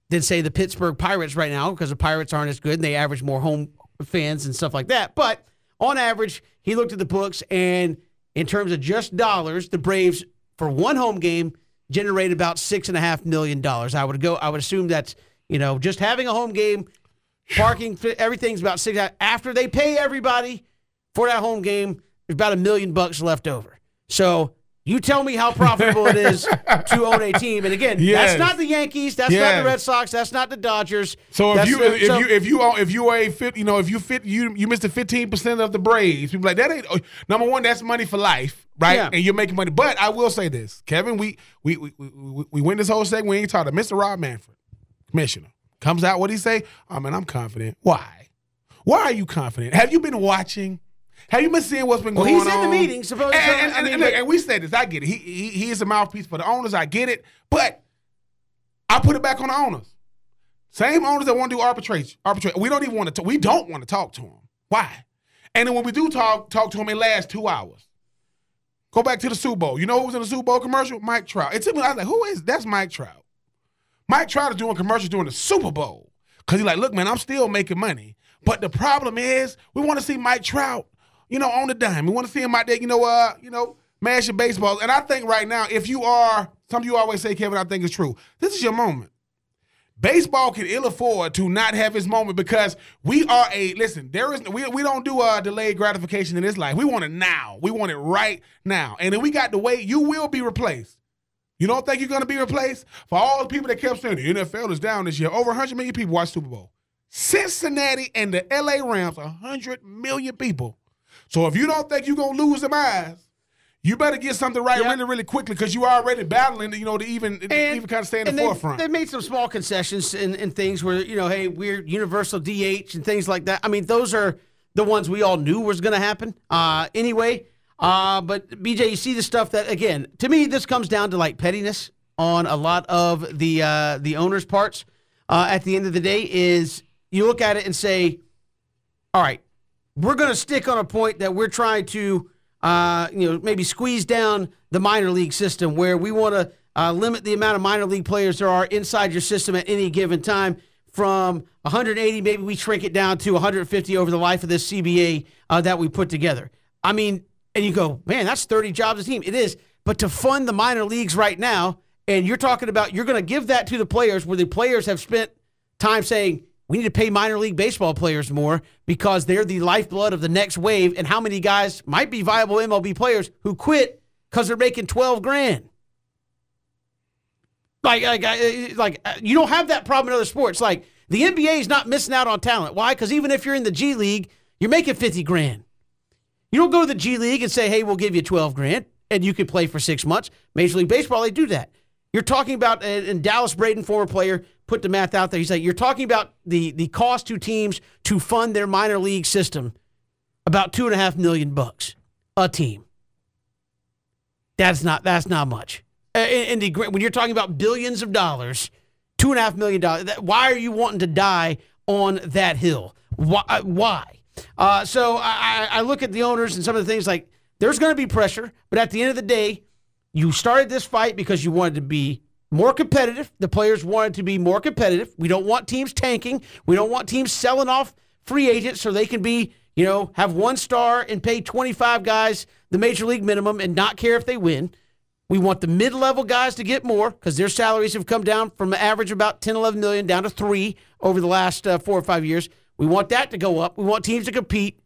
than, say, the Pittsburgh Pirates right now because the Pirates aren't as good and they average more home fans and stuff like that. But on average, he looked at the books, and in terms of just dollars, the Braves, for one home game, generated about $6.5 million. I would assume that's, you know, just having a home game, parking, everything's about $6. After they pay everybody for that home game, there's about $1 million left over. So you tell me how profitable it is to own a team, and again, that's not the Yankees, that's not the Red Sox, that's not the Dodgers. So if you missed the 15% of the Braves, people like that ain't number one. That's money for life, right? Yeah. And you're making money. But I will say this, Kevin, we win this whole segment. We ain't talking. Mr. Rob Manfred, commissioner, comes out. What do he say? I mean, I'm confident. Why? Why are you confident? Have you been watching? Have you been seeing what's been going on? He's in the meeting. And we said this. I get it. He is a mouthpiece for the owners. I get it. But I put it back on the owners. Same owners that want to do arbitration. We don't want to talk to them. Why? And then when we do talk to them, it lasts 2 hours. Go back to the Super Bowl. You know who was in the Super Bowl commercial? Mike Trout. It took me, I was like, who is that's Mike Trout? Mike Trout is doing commercials during the Super Bowl. Because he's like, look, man, I'm still making money. But the problem is we want to see Mike Trout, you know, on the dime. We want to see him out there, mashing baseballs. And I think right now, if you are, something you always say, Kevin, I think it's true, this is your moment. Baseball can ill afford to not have his moment because we are we don't do delayed gratification in this life. We want it now. We want it right now. And if we got to wait, you will be replaced. You don't think you're going to be replaced? For all the people that kept saying the NFL is down this year, over 100 million people watched Super Bowl. Cincinnati and the LA Rams, 100 million people. So if you don't think you're going to lose them eyes, you better get something right really, really quickly because you are already battling, to even kind of stay in the forefront. They made some small concessions and things where, hey, we're universal DH and things like that. I mean, those are the ones we all knew was going to happen anyway. But, BJ, you see the stuff that, again, to me, this comes down to, pettiness on a lot of the owners' parts. At the end of the day is you look at it and say, all right, we're going to stick on a point that we're trying to, maybe squeeze down the minor league system where we want to limit the amount of minor league players there are inside your system at any given time from 180. Maybe we shrink it down to 150 over the life of this CBA that we put together. I mean, and you go, man, that's 30 jobs a team. It is. But to fund the minor leagues right now, and you're talking about you're going to give that to the players where the players have spent time saying, we need to pay minor league baseball players more because they're the lifeblood of the next wave. And how many guys might be viable MLB players who quit because they're making $12,000? Like you don't have that problem in other sports. Like the NBA is not missing out on talent. Why? Because even if you're in the G League, you're making $50,000. You don't go to the G League and say, "Hey, we'll give you $12,000 and you can play for 6 months." Major League Baseball, they do that. You're talking about, and Dallas Braden, former player, put the math out there. He's like, you're talking about the cost to teams to fund their minor league system, about $2.5 million a team. That's not much. And when you're talking about billions of dollars, $2.5 million, why are you wanting to die on that hill? Why? So I look at the owners and some of the things like there's going to be pressure, but at the end of the day, you started this fight because you wanted to be more competitive. The players wanted to be more competitive. We don't want teams tanking. We don't want teams selling off free agents so they can be, you know, have one star and pay 25 guys the major league minimum and not care if they win. We want the mid-level guys to get more because their salaries have come down from an average of about 10, 11 million down to 3 over the last 4 or 5 years. We want that to go up. We want teams to compete.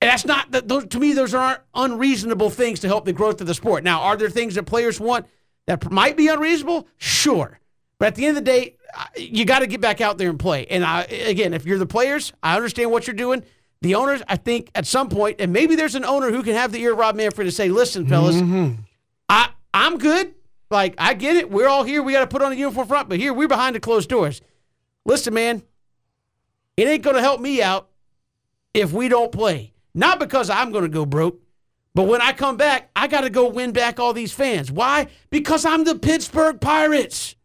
And that's not, to me, those aren't unreasonable things to help the growth of the sport. Now, are there things that players want that might be unreasonable? Sure. But at the end of the day, you got to get back out there and play. And again, if you're the players, I understand what you're doing. The owners, I think at some point, and maybe there's an owner who can have the ear of Rob Manfred to say, listen, fellas, I'm good. Like, I get it. We're all here. We got to put on a uniform front. But here, we're behind the closed doors. Listen, man, it ain't going to help me out if we don't play. Not because I'm going to go broke. But when I come back, I got to go win back all these fans. Why? Because I'm the Pittsburgh Pirates.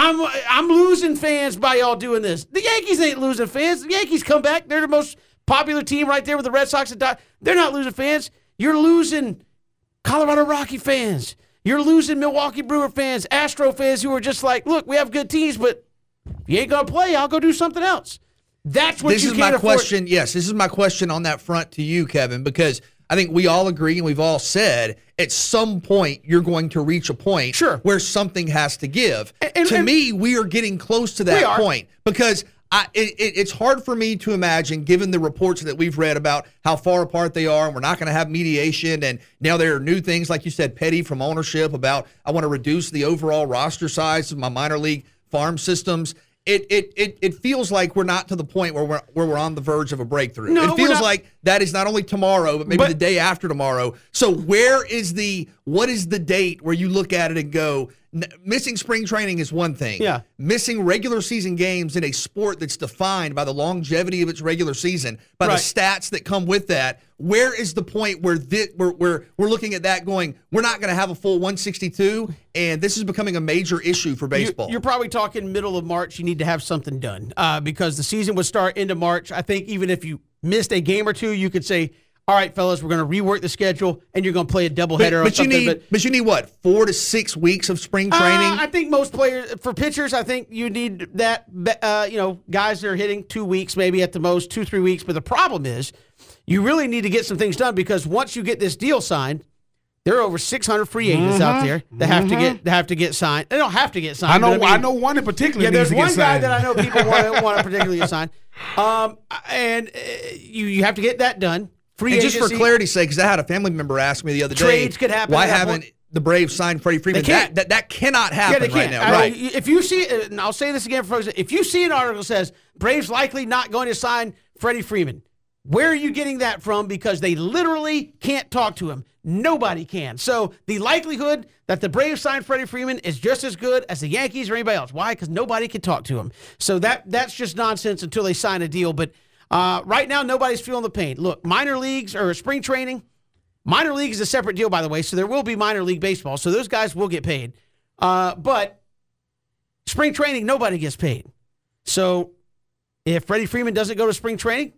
I'm losing fans by y'all doing this. The Yankees ain't losing fans. The Yankees come back. They're the most popular team right there with the Red Sox. They're not losing fans. You're losing Colorado Rocky fans. You're losing Milwaukee Brewer fans, Astro fans who are just like, look, we have good teams, but if you ain't going to play, I'll go do something else. That's what you can't afford. This is my question on that front to you, Kevin, because I think we all agree and we've all said at some point you're going to reach a point where something has to give. And to me, we are getting close to that point because it's hard for me to imagine, given the reports that we've read about how far apart they are and we're not going to have mediation, and now there are new things, like you said, petty from ownership about I want to reduce the overall roster size of my minor league farm systems. It feels like we're not to the point where we're on the verge of a breakthrough. No, it feels like that is not only tomorrow, but maybe the day after tomorrow. So what is the date where you look at it and go, missing spring training is one thing. Yeah. Missing regular season games in a sport that's defined by the longevity of its regular season, by the stats that come with that. Where is the point where we're looking at that going, we're not going to have a full 162, and this is becoming a major issue for baseball? You're probably talking middle of March. You need to have something done because the season would start end of March. I think even if you missed a game or two, you could say, all right, fellas, we're going to rework the schedule, and you're going to play a doubleheader or something. But you need what, 4 to 6 weeks of spring training? I think most players, for pitchers, I think you need that. Guys that are hitting 2 weeks, maybe at the most, 2-3 weeks. But the problem is, you really need to get some things done because once you get this deal signed, there are over 600 free agents out there that have to get signed. They don't have to get signed. I know one in particular. Yeah, there's one guy that I know people want to particularly get signed, and you have to get that done. Free agency. Just for clarity's sake, because I had a family member ask me the other day, trades could happen. Why haven't the Braves signed Freddie Freeman? That cannot happen right now. Right. If you see, and I'll say this again, if you see an article that says Braves likely not going to sign Freddie Freeman, where are you getting that from? Because they literally can't talk to him. Nobody can. So the likelihood that the Braves sign Freddie Freeman is just as good as the Yankees or anybody else. Why? Because nobody can talk to him. So that's just nonsense until they sign a deal. But right now, nobody's feeling the pain. Look, minor leagues or spring training, minor league is a separate deal, by the way, so there will be minor league baseball, so those guys will get paid. But spring training, nobody gets paid. So if Freddie Freeman doesn't go to spring training,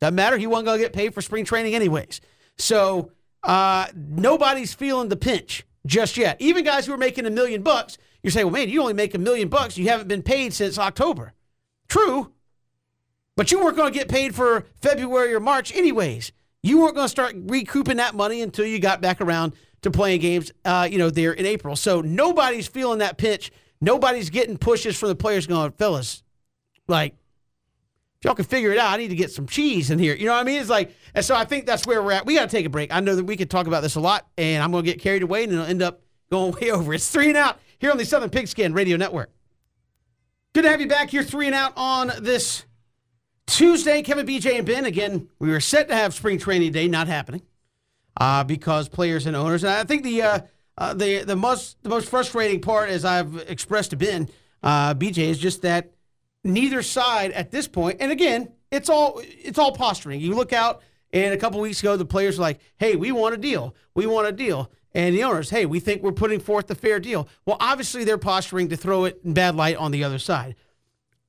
doesn't matter. He wasn't going to get paid for spring training anyways. So nobody's feeling the pinch just yet. Even guys who are making $1 million, you're saying, well, man, you only make $1 million. You haven't been paid since October. True. But you weren't going to get paid for February or March anyways. You weren't going to start recouping that money until you got back around to playing games there in April. So nobody's feeling that pinch. Nobody's getting pushes from the players going, fellas, like, if y'all can figure it out, I need to get some cheese in here. You know what I mean? It's like, and so I think that's where we're at. We got to take a break. I know that we could talk about this a lot, and I'm going to get carried away, and it'll end up going way over. It's 3 and Out here on the Southern Pigskin Radio Network. Good to have you back here, 3 and Out on this Tuesday. Kevin, BJ, and Ben. Again, we were set to have spring training day, not happening because players and owners. And I think the most frustrating part, as I've expressed to Ben, BJ, is just that neither side at this point. And again, it's all posturing. You look out And a couple weeks ago, the players were like, hey, we want a deal. We want a deal. And the owners, hey, we think we're putting forth the fair deal. Well, obviously they're posturing to throw it in bad light on the other side.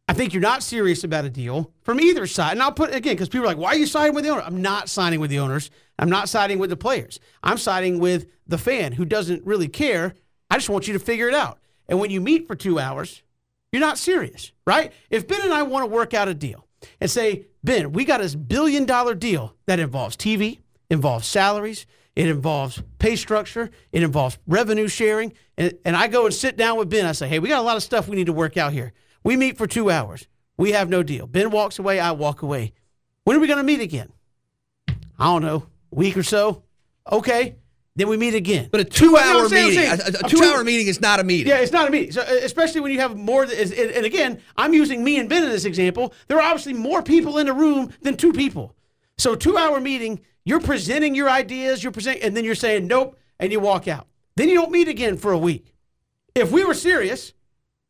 I think you're not serious about a deal from either side. And I'll put it again, because people are like, why are you siding with the owner? I'm not signing with the owners. I'm not siding with the players. I'm siding with the fan who doesn't really care. I just want you to figure it out. And when you meet for 2 hours, you're not serious, right? If Ben and I want to work out a deal and say, Ben, we got this $1 billion deal that involves TV, involves salaries, it involves pay structure, it involves revenue sharing, and I go and sit down with Ben. I say, hey, we got a lot of stuff we need to work out here. We meet for 2 hours. We have no deal. Ben walks away. I walk away. When are we going to meet again? I don't know. A week or so? Okay. Then we meet again. But a two-hour meeting. A two-hour meeting is not a meeting. Yeah, it's not a meeting. So, especially when you have more. And again, I'm using me and Ben in this example. There are obviously more people in the room than two people. So two-hour meeting, you're presenting your ideas, and then you're saying nope, and you walk out. Then you don't meet again for a week. If we were serious,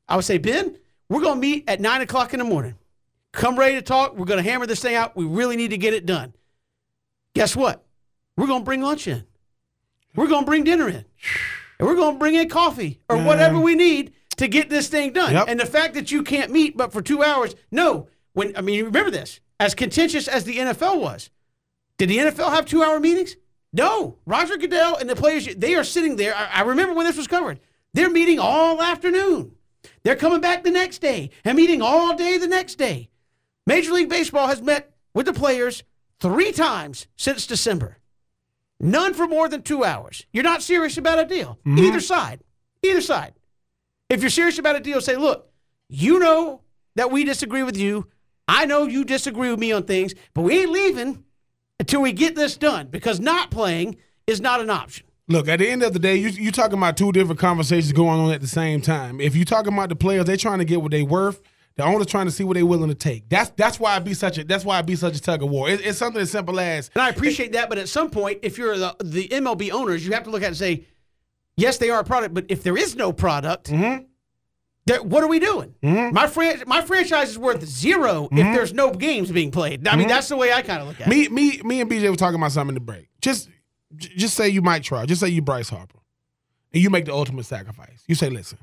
I would say, Ben, we're going to meet at 9 o'clock in the morning. Come ready to talk. We're going to hammer this thing out. We really need to get it done. Guess what? We're going to bring lunch in. We're going to bring dinner in. And we're going to bring in coffee or whatever we need to get this thing done. Yep. And the fact that you can't meet but for 2 hours, no. When I mean, remember this. As contentious as the NFL was, did the NFL have 2 hour meetings? No. Roger Goodell and the players, they are sitting there. I remember when this was covered. They're meeting all afternoon. They're coming back the next day and meeting all day the next day. Major League Baseball has met with the players 3 times since December. None for more than 2 hours. You're not serious about a deal. Mm-hmm. Either side. Either side. If you're serious about a deal, say, look, you know that we disagree with you. I know you disagree with me on things, but we ain't leaving until we get this done because not playing is not an option. Look, at the end of the day, you're talking about two different conversations going on at the same time. If you're talking about the players, they're trying to get what they're worth. The owner's trying to see what they're willing to take. That's why I be such a tug of war. It's something as simple as. And I appreciate that, but at some point, if you're the MLB owners, you have to look at it and say, yes, they are a product, but if there is no product, what are we doing? Mm-hmm. My franchise is worth zero if there's no games being played. I mean, that's the way I kind of look at it. Me and BJ were talking about something in the break. Just say you Mike Trout. Just say you Bryce Harper. And you make the ultimate sacrifice. You say, listen,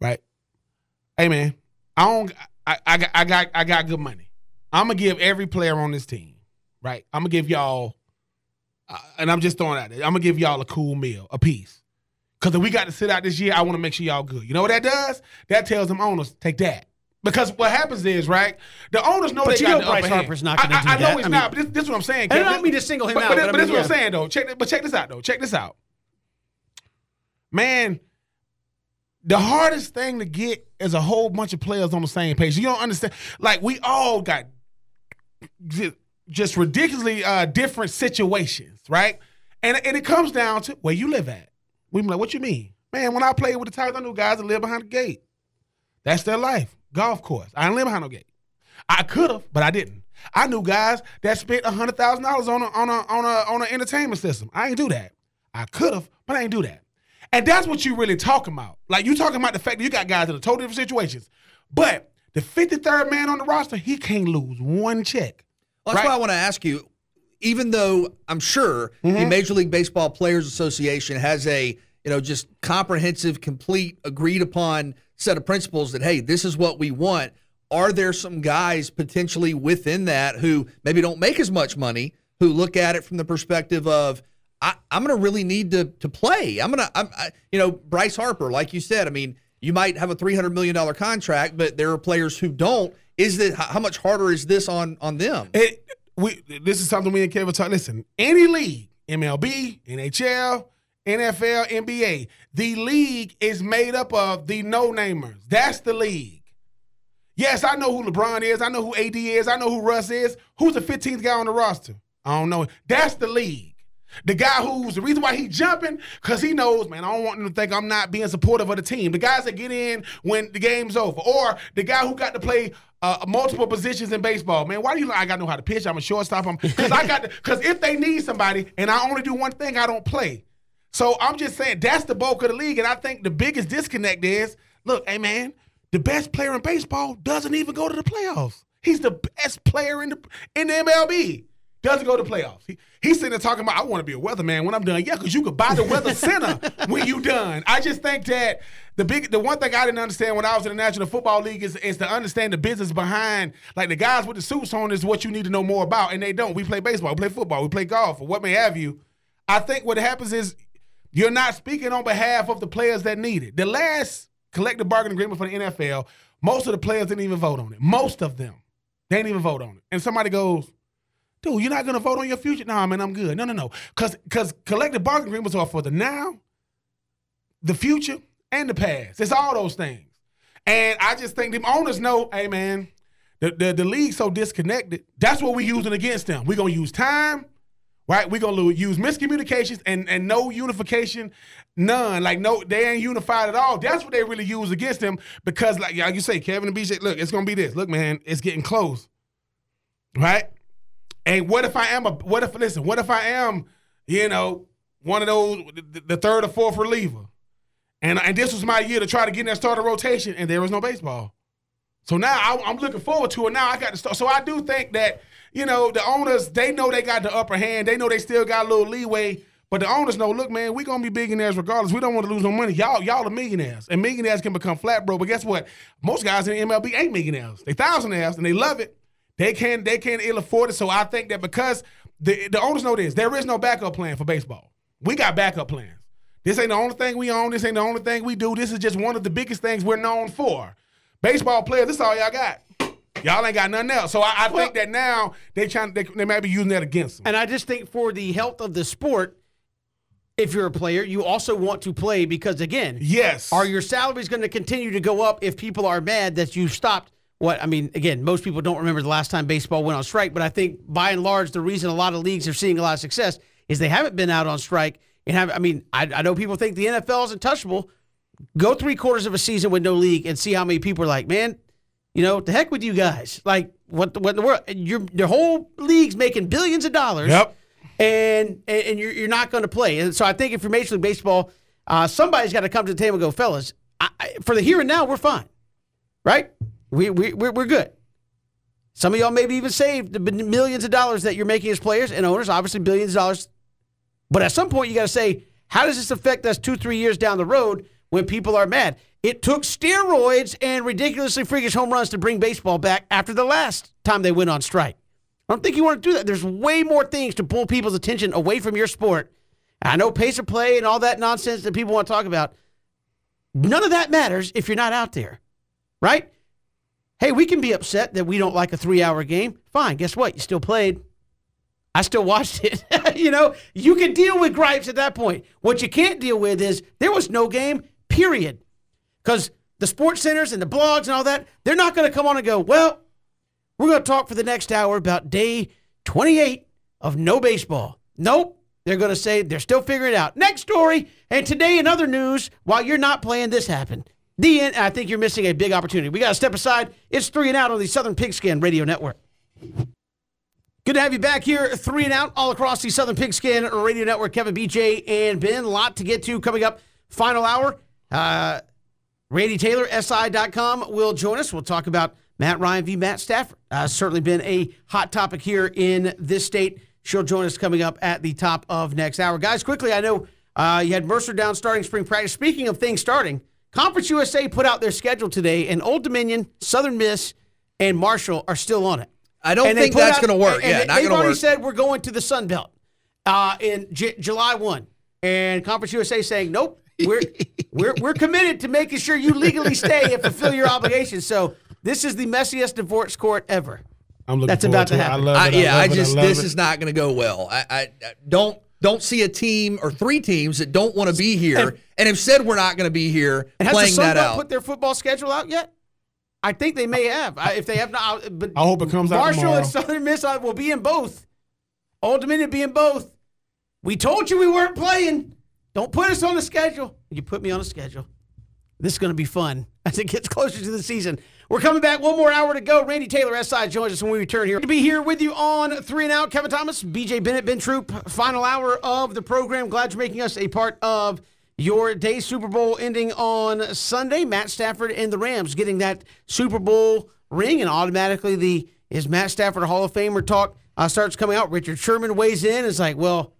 right? Hey, man, I got good money. I'm going to give every player on this team, right? I'm going to give y'all, and I'm just throwing out there, I'm going to give y'all a cool meal, a piece. Because if we got to sit out this year, I want to make sure y'all good. You know what that does? That tells them owners, take that. Because what happens is, right, the owners know but they got the upper hand. But you know Bryce Harper's not going to do that. I know it's not, but this is what I'm saying. I don't mean to single him out. But this is what I'm saying, though. Check this out. Man, the hardest thing to get is a whole bunch of players on the same page. You don't understand. Like, we all got just ridiculously different situations, right? And it comes down to where you live at. We be like, what you mean? Man, when I played with the Tigers, I knew guys that live behind the gate. That's their life. Golf course. I didn't live behind no gate. I could have, but I didn't. I knew guys that spent $100,000 on an entertainment system. I ain't do that. I could have, but I ain't do that. And that's what you really talking about. Like, you talking about the fact that you got guys that are totally different situations. But the 53rd man on the roster, he can't lose one check. Well, that's why I want to ask you, even though I'm sure the Major League Baseball Players Association has a just comprehensive, complete, agreed-upon set of principles that, hey, this is what we want. Are there some guys potentially within that who maybe don't make as much money, who look at it from the perspective of, I'm going to really need to play. Bryce Harper, like you said, I mean, you might have a $300 million contract, but there are players who don't. How much harder is this on them? This is something we and Kevin talk. Listen, any league, MLB, NHL, NFL, NBA, the league is made up of the no-namers. That's the league. Yes, I know who LeBron is. I know who AD is. I know who Russ is. Who's the 15th guy on the roster? I don't know. That's the league. The guy who's the reason why he's jumping, because he knows, man, I don't want him to think I'm not being supportive of the team. The guys that get in when the game's over. Or the guy who got to play multiple positions in baseball. Man, why do you I got to know how to pitch? I'm a shortstop. Because if they need somebody and I only do one thing, I don't play. So I'm just saying that's the bulk of the league, and I think the biggest disconnect is, look, hey, man, the best player in baseball doesn't even go to the playoffs. He's the best player in the MLB. doesn't go to playoffs. He's sitting there talking about, I want to be a weatherman when I'm done. Yeah, because you could buy the weather center when you done. I just think that the one thing I didn't understand when I was in the National Football League is to understand the business behind, like, the guys with the suits on is what you need to know more about, and they don't. We play baseball, we play football, we play golf, or what may have you. I think what happens is you're not speaking on behalf of the players that need it. The last collective bargaining agreement for the NFL, most of the players didn't even vote on it. Most of them. They didn't even vote on it. And somebody goes, dude, you're not going to vote on your future? Nah, man, I'm good. No. Because collective bargaining agreements are for the now, the future, and the past. It's all those things. And I just think them owners know, hey, man, the league's so disconnected. That's what we're using against them. We're going to use time, right? We're going to use miscommunications and no unification, none. Like, no, they ain't unified at all. That's what they really use against them because, like you say, Kevin and BJ, look, it's going to be this. Look, man, it's getting close, right? And what if I am, you know, one of those, the third or fourth reliever, and this was my year to try to get in that starter rotation, and there was no baseball. So now I'm looking forward to it. Now I got to start. So I do think that, you know, the owners, they know they got the upper hand. They know they still got a little leeway. But the owners know, look, man, we're going to be billionaires regardless. We don't want to lose no money. Y'all are millionaires. And millionaires can become flat, bro. But guess what? Most guys in the MLB ain't millionaires. They thousandaires, and they love it. They can't ill afford it. So I think that because the owners know this, there is no backup plan for baseball. We got backup plans. This ain't the only thing we own. This ain't the only thing we do. This is just one of the biggest things we're known for. Baseball players, this is all y'all got. Y'all ain't got nothing else. So I think that now they might be using that against them. And I just think for the health of the sport, if you're a player, you also want to play because, again, yes, are your salaries going to continue to go up if people are mad that you've stopped? Again, most people don't remember the last time baseball went on strike, but I think by and large the reason a lot of leagues are seeing a lot of success is they haven't been out on strike. I know people think the NFL is untouchable. Go 3/4 of a season with no league and see how many people are like, man, you know, the heck with you guys. Like, what in the world? Your whole league's making billions of dollars, yep, and you're not going to play. And so I think if you're Major League Baseball, somebody's got to come to the table and go, fellas, for the here and now, we're fine, right? We're good. Some of y'all maybe even saved the millions of dollars that you're making as players and owners, obviously billions of dollars. But at some point, you got to say, how does this affect us 2-3 years down the road when people are mad? It took steroids and ridiculously freakish home runs to bring baseball back after the last time they went on strike. I don't think you want to do that. There's way more things to pull people's attention away from your sport. I know pace of play and all that nonsense that people want to talk about. None of that matters if you're not out there, right? Hey, we can be upset that we don't like a 3-hour game. Fine, guess what? You still played. I still watched it. You know, you can deal with gripes at that point. What you can't deal with is there was no game, period. Because the sports centers and the blogs and all that, they're not going to come on and go, well, we're going to talk for the next hour about day 28 of no baseball. Nope. They're going to say they're still figuring it out. Next story, and today in other news, while you're not playing, this happened. The end. I think you're missing a big opportunity. We got to step aside. It's 3 and Out on the Southern Pigskin Radio Network. Good to have you back here. 3 and Out all across the Southern Pigskin Radio Network. Kevin, BJ, and Ben. A lot to get to coming up. Final hour. Randy Taylor, SI.com, will join us. We'll talk about Matt Ryan v. Matt Stafford. Certainly been a hot topic here in this state. She'll join us coming up at the top of next hour. Guys, quickly, I know you had Mercer down starting spring practice. Speaking of things starting, Conference USA put out their schedule today, and Old Dominion, Southern Miss, and Marshall are still on it. I don't think that's going to work. Yeah, not going to work. They've already said we're going to the Sun Belt in July 1, and Conference USA saying, nope, we're committed to making sure you legally stay and fulfill your obligations. So this is the messiest divorce court ever. I'm looking forward to it. That's about to happen. This is not going to go well. I don't. Don't see a team or three teams that don't want to be here and have said we're not going to be here playing that out. Has the Sun Belt put their football schedule out yet? I think they may have. If they have not, but I hope it comes out tomorrow. Marshall and Southern Miss will be in both. Old Dominion be in both. We told you we weren't playing. Don't put us on the schedule. You put me on the schedule. This is going to be fun as it gets closer to the season. We're coming back. One more hour to go. Randy Taylor, SI, joins us when we return here. Good to be here with you on 3 and Out. Kevin Thomas, BJ Bennett, Ben Troop. Final hour of the program. Glad you're making us a part of your day. Super Bowl ending on Sunday. Matt Stafford and the Rams getting that Super Bowl ring and automatically the is Matt Stafford a Hall of Famer talk starts coming out. Richard Sherman weighs in. It's like, well,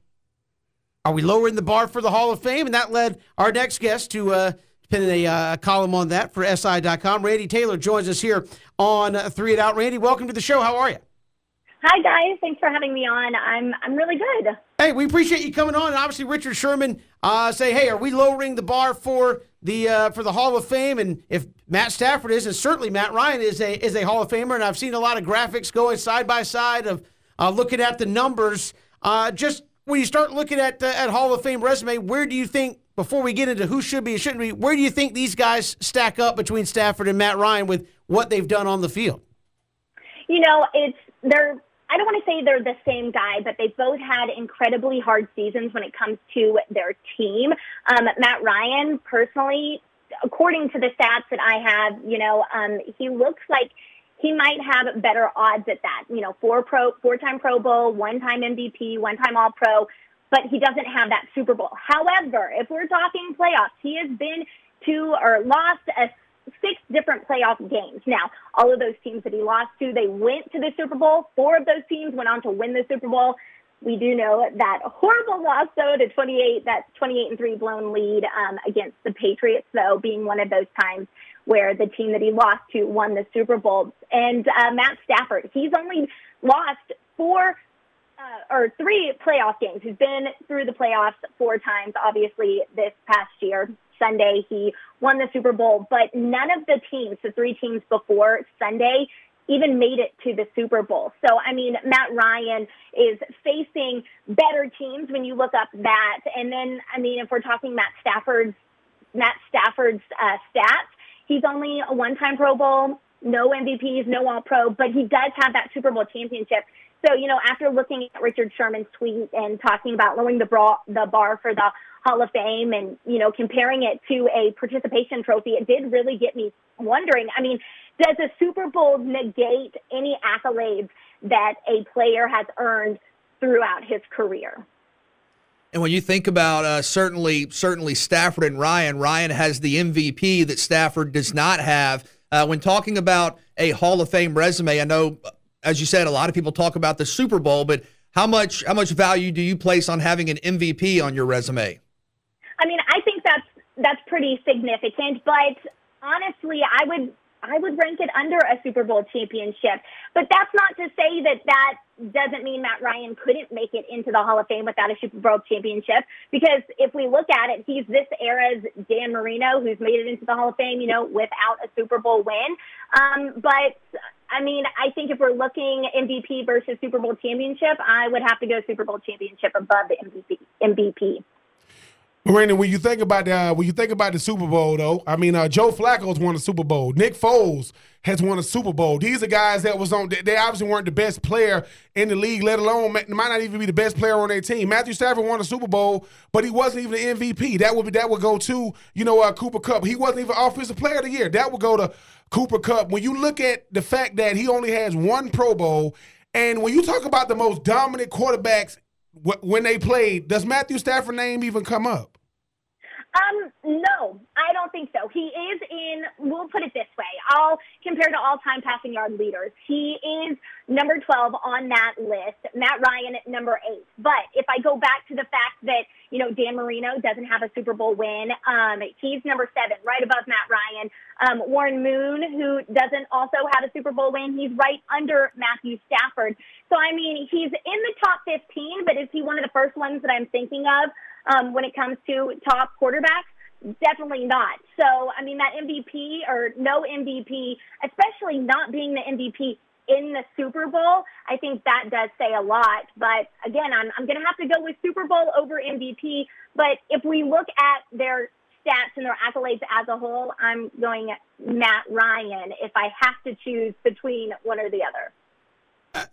are we lowering the bar for the Hall of Fame? And that led our next guest to pen a column on that for SI.com. Randy Taylor joins us here on 3 It Out. Randy, welcome to the show. How are you? Hi, guys. Thanks for having me on. I'm really good. Hey, we appreciate you coming on. And obviously, Richard Sherman say, hey, are we lowering the bar for the Hall of Fame? And if Matt Stafford is, and certainly Matt Ryan is a Hall of Famer, and I've seen a lot of graphics going side by side of looking at the numbers. Just when you start looking at Hall of Fame resume, where do you think, before we get into who should be and shouldn't be, where do you think these guys stack up between Stafford and Matt Ryan with what they've done on the field? You know, they're I don't want to say they're the same guy, but they've both had incredibly hard seasons when it comes to their team. Matt Ryan, personally, according to the stats that I have, he looks like he might have better odds at that. You know, four-time Pro Bowl, one-time MVP, one-time All-Pro, but he doesn't have that Super Bowl. However, if we're talking playoffs, he has been to or lost a 6 different playoff games. Now, all of those teams that he lost to, they went to the Super Bowl. 4 of those teams went on to win the Super Bowl. We do know that horrible loss, though, to 28, that 28-3 blown lead against the Patriots, though, being one of those times where the team that he lost to won the Super Bowl. And Matt Stafford, he's only lost 3 playoff games. He's been through the playoffs 4 times, obviously, this past year. Sunday, he won the Super Bowl, but none of the teams, the 3 teams before Sunday, even made it to the Super Bowl. So, I mean, Matt Ryan is facing better teams when you look up that. And then, I mean, if we're talking Matt Stafford's stats, he's only a one-time Pro Bowl, no MVPs, no All-Pro, but he does have that Super Bowl championship. So, you know, after looking at Richard Sherman's tweet and talking about lowering the bar for the Hall of Fame and, you know, comparing it to a participation trophy, it did really get me wondering, I mean, does a Super Bowl negate any accolades that a player has earned throughout his career? And when you think about certainly Stafford and Ryan, Ryan has the MVP that Stafford does not have. When talking about a Hall of Fame resume, I know, as you said, a lot of people talk about the Super Bowl, but how much value do you place on having an MVP on your resume? I mean, I think that's pretty significant, but honestly, I would rank it under a Super Bowl championship. But that's not to say that doesn't mean Matt Ryan couldn't make it into the Hall of Fame without a Super Bowl championship, because if we look at it, he's this era's Dan Marino, who's made it into the Hall of Fame, you know, without a Super Bowl win. But I mean, I think if we're looking MVP versus Super Bowl championship, I would have to go Super Bowl championship above the MVP. Brandon, when you think about the Super Bowl, though, I mean, Joe Flacco's won a Super Bowl. Nick Foles has won a Super Bowl. These are guys that was on. They obviously weren't the best player in the league, let alone might not even be the best player on their team. Matthew Stafford won a Super Wowl, but he wasn't even the MVP. That would go to Cooper Kupp. He wasn't even Offensive Player of the Year. That would go to Cooper Kupp. When you look at the fact that he only has 1 Pro Bowl, and when you talk about the most dominant quarterbacks when they played, does Matthew Stafford's name even come up? No, I don't think so. He is in, we'll put it this way, I'll compare to all-time passing yard leaders. He is number 12 on that list, Matt Ryan at number 8. But if I go back to the fact that, you know, Dan Marino doesn't have a Super Bowl win, he's number 7, right above Matt Ryan. Warren Moon, who doesn't also have a Super Bowl win, he's right under Matthew Stafford. So, I mean, he's in the top 15, but is he one of the first ones that I'm thinking of? When it comes to top quarterbacks, definitely not. So, I mean, that MVP or no MVP, especially not being the MVP in the Super Bowl, I think that does say a lot. But, again, I'm going to have to go with Super Bowl over MVP. But if we look at their stats and their accolades as a whole, I'm going Matt Ryan if I have to choose between one or the other.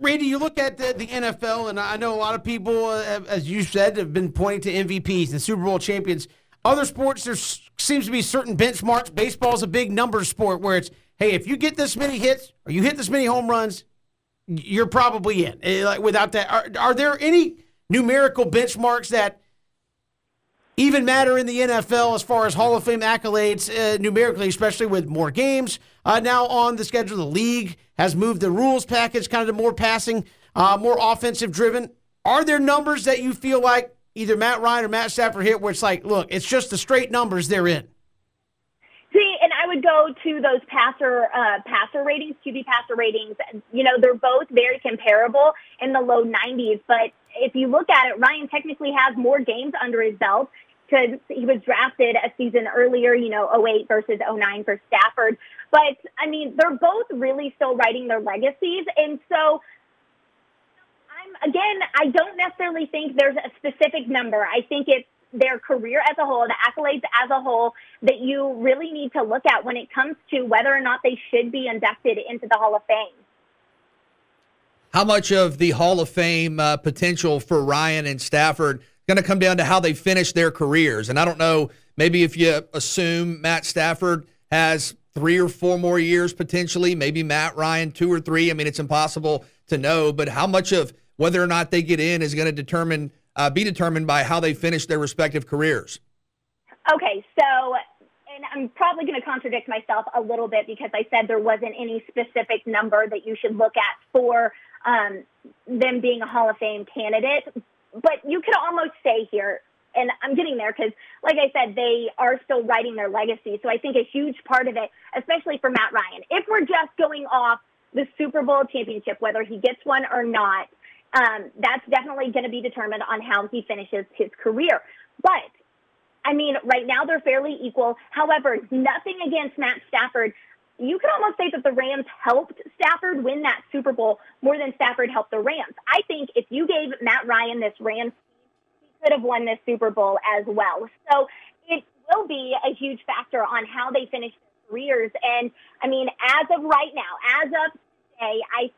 Randy, you look at the NFL, and I know a lot of people, as you said, have been pointing to MVPs and Super Bowl champions. Other sports, there seems to be certain benchmarks. Baseball's a big numbers sport where it's, hey, if you get this many hits or you hit this many home runs, you're probably in. Like, without that, are there any numerical benchmarks that even matter in the NFL as far as Hall of Fame accolades numerically, especially with more games now on the schedule. The league has moved the rules package kind of to more passing, more offensive-driven. Are there numbers that you feel like either Matt Ryan or Matt Stafford hit where it's like, look, it's just the straight numbers they're in? See, and I would go to those passer ratings, QB passer ratings. You know, they're both very comparable in the low 90s, but if you look at it, Ryan technically has more games under his belt because he was drafted a season earlier, you know, 08 versus 09 for Stafford. But, I mean, they're both really still writing their legacies. And so, again, I don't necessarily think there's a specific number. I think it's their career as a whole, the accolades as a whole, that you really need to look at when it comes to whether or not they should be inducted into the Hall of Fame. How much of the Hall of Fame potential for Ryan and Stafford is going to come down to how they finish their careers? And I don't know, maybe if you assume Matt Stafford has 3 or 4 more years potentially, maybe Matt Ryan 2 or 3. I mean, it's impossible to know, but how much of whether or not they get in is going to be determined by how they finish their respective careers? Okay, so, and I'm probably going to contradict myself a little bit because I said there wasn't any specific number that you should look at for them being a Hall of Fame candidate, but you could almost say here, and I'm getting there because, like I said, they are still writing their legacy. So I think a huge part of it, especially for Matt Ryan, if we're just going off the Super Bowl championship, whether he gets one or not, that's definitely going to be determined on how he finishes his career. But, I mean, right now they're fairly equal. However, nothing against Matt Stafford. You could almost say that the Rams helped Stafford win that Super Bowl more than Stafford helped the Rams. I think if you gave Matt Ryan this Rams, he could have won this Super Bowl as well. So it will be a huge factor on how they finish their careers. And, I mean, as of right now, as of today, I think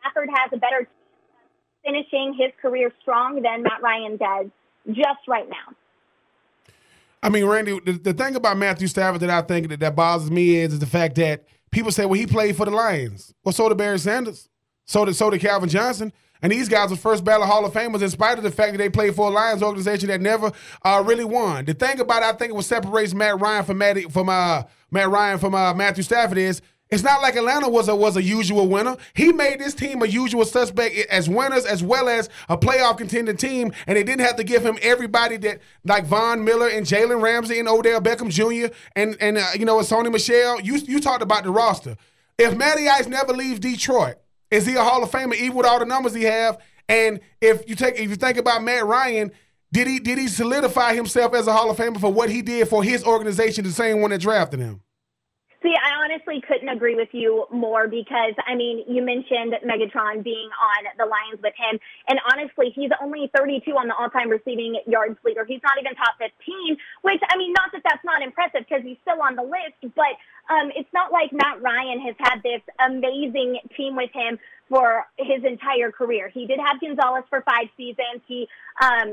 Stafford has a better chance of finishing his career strong than Matt Ryan does just right now. I mean, Randy, the thing about Matthew Stafford that I think that bothers me is the fact that people say, well, he played for the Lions. Well, so did Barry Sanders. So did Calvin Johnson. And these guys were first ballot Hall of Famers in spite of the fact that they played for a Lions organization that never really won. The thing about it, I think, what separates Matt Ryan from Matthew Stafford is it's not like Atlanta was a usual winner. He made this team a usual suspect as winners as well as a playoff contending team, and they didn't have to give him everybody that like Von Miller and Jalen Ramsey and Odell Beckham Jr. and Sony Michel. You talked about the roster. If Matty Ice never leaves Detroit, is he a Hall of Famer even with all the numbers he have? And if you think about Matt Ryan, did he solidify himself as a Hall of Famer for what he did for his organization, the same one that drafted him? See, I honestly couldn't agree with you more because, I mean, you mentioned Megatron being on the Lions with him, and honestly, he's only 32 on the all-time receiving yards leader. He's not even top 15, which, I mean, not that that's not impressive because he's still on the list, but it's not like Matt Ryan has had this amazing team with him for his entire career. He did have Gonzalez for 5 seasons. He, had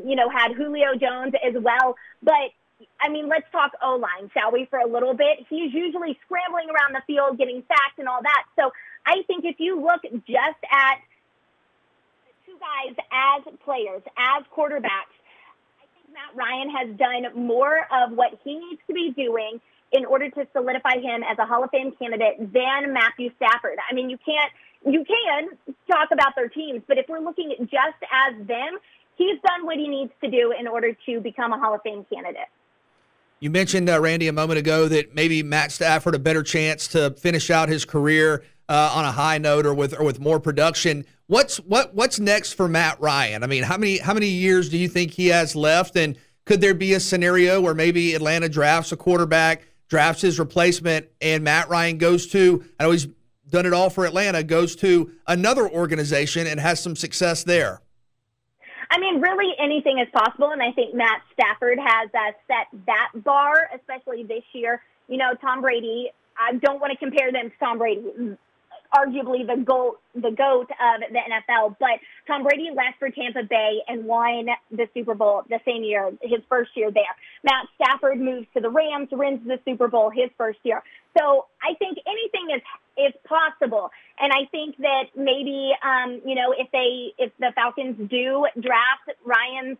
Julio Jones as well, but I mean, let's talk O-line, shall we, for a little bit? He's usually scrambling around the field, getting sacked and all that. So I think if you look just at the two guys as players, as quarterbacks, I think Matt Ryan has done more of what he needs to be doing in order to solidify him as a Hall of Fame candidate than Matthew Stafford. I mean, you can talk about their teams, but if we're looking just as them, he's done what he needs to do in order to become a Hall of Fame candidate. You mentioned, Randy, a moment ago that maybe Matt Stafford a better chance to finish out his career on a high note or with more production. What's next for Matt Ryan? I mean, how many years do you think he has left? And could there be a scenario where maybe Atlanta drafts a quarterback, drafts his replacement, and Matt Ryan goes to, I know he's done it all for Atlanta, goes to another organization and has some success there? I mean, really anything is possible, and I think Matt Stafford has set that bar, especially this year. You know, Tom Brady, I don't want to compare them to Tom Brady, arguably the GOAT of the NFL, but Tom Brady left for Tampa Bay and won the Super Bowl the same year, his first year there. Matt Stafford moves to the Rams, wins the Super Bowl his first year. So I think anything is possible. And I think that maybe, if the Falcons do draft Ryan's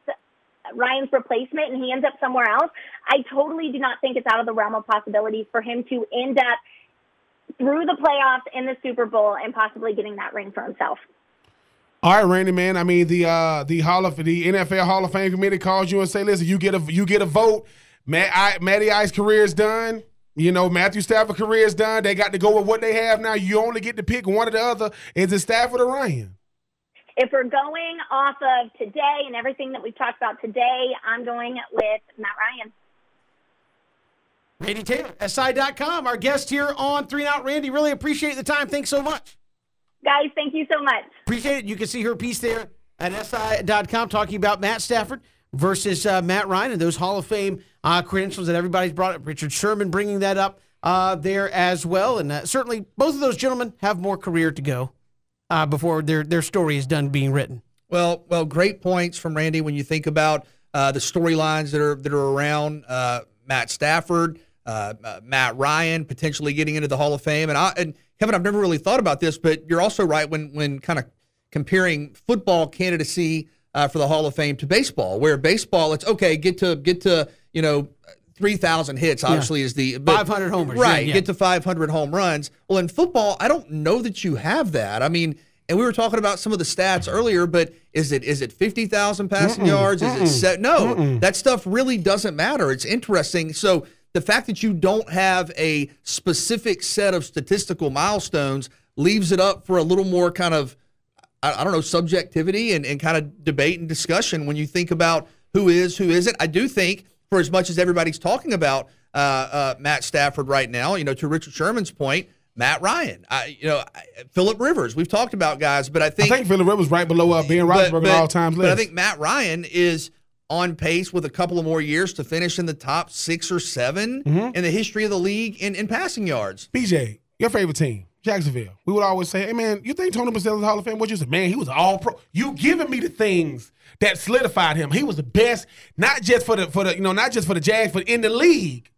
Ryan's replacement and he ends up somewhere else, I totally do not think it's out of the realm of possibilities for him to end up through the playoffs in the Super Bowl and possibly getting that ring for himself. All right, Randy, man. I mean, the NFL Hall of Fame committee calls you and say, listen, you get a vote. Matty Ice's career is done. You know, Matthew Stafford's career is done. They got to go with what they have now. You only get to pick one or the other. Is it Stafford or Ryan? If we're going off of today and everything that we've talked about today, I'm going with Matt Ryan. Randy Taylor, SI.com, our guest here on 3 and Out. Randy, really appreciate the time. Thanks so much. Guys, thank you so much. Appreciate it. You can see her piece there at SI.com talking about Matt Stafford versus Matt Ryan and those Hall of Fame credentials that everybody's brought up. Richard Sherman bringing that up there as well. And certainly both of those gentlemen have more career to go before their story is done being written. Well, great points from Randy when you think about the storylines that are around Matt Stafford, Matt Ryan potentially getting into the Hall of Fame. And Kevin, I've never really thought about this, but you're also right when kind of comparing football candidacy for the Hall of Fame to baseball, where baseball, it's okay, get to 3,000 hits, obviously, yeah. 500 homers. Right, yeah. Get to 500 home runs. Well, in football, I don't know that you have that. I mean, and we were talking about some of the stats earlier, but is it 50,000 passing yards? That stuff really doesn't matter. It's interesting. So the fact that you don't have a specific set of statistical milestones leaves it up for a little more kind of, I don't know, subjectivity and kind of debate and discussion when you think about who isn't. I do think, for as much as everybody's talking about Matt Stafford right now, to Richard Sherman's point, Matt Ryan, Phillip Rivers. We've talked about guys, but I think Phillip Rivers right below Ben Roethlisberger at all times list. But I think Matt Ryan is on pace with a couple of more years to finish in the top 6 or 7 in the history of the league in passing yards. BJ, your favorite team, Jacksonville. We would always say, hey, man, you think Tony Baselli's Hall of Fame? What you say? Man, he was all-pro. You giving me the things that solidified him. He was the best, not just for the Jags, but in the league.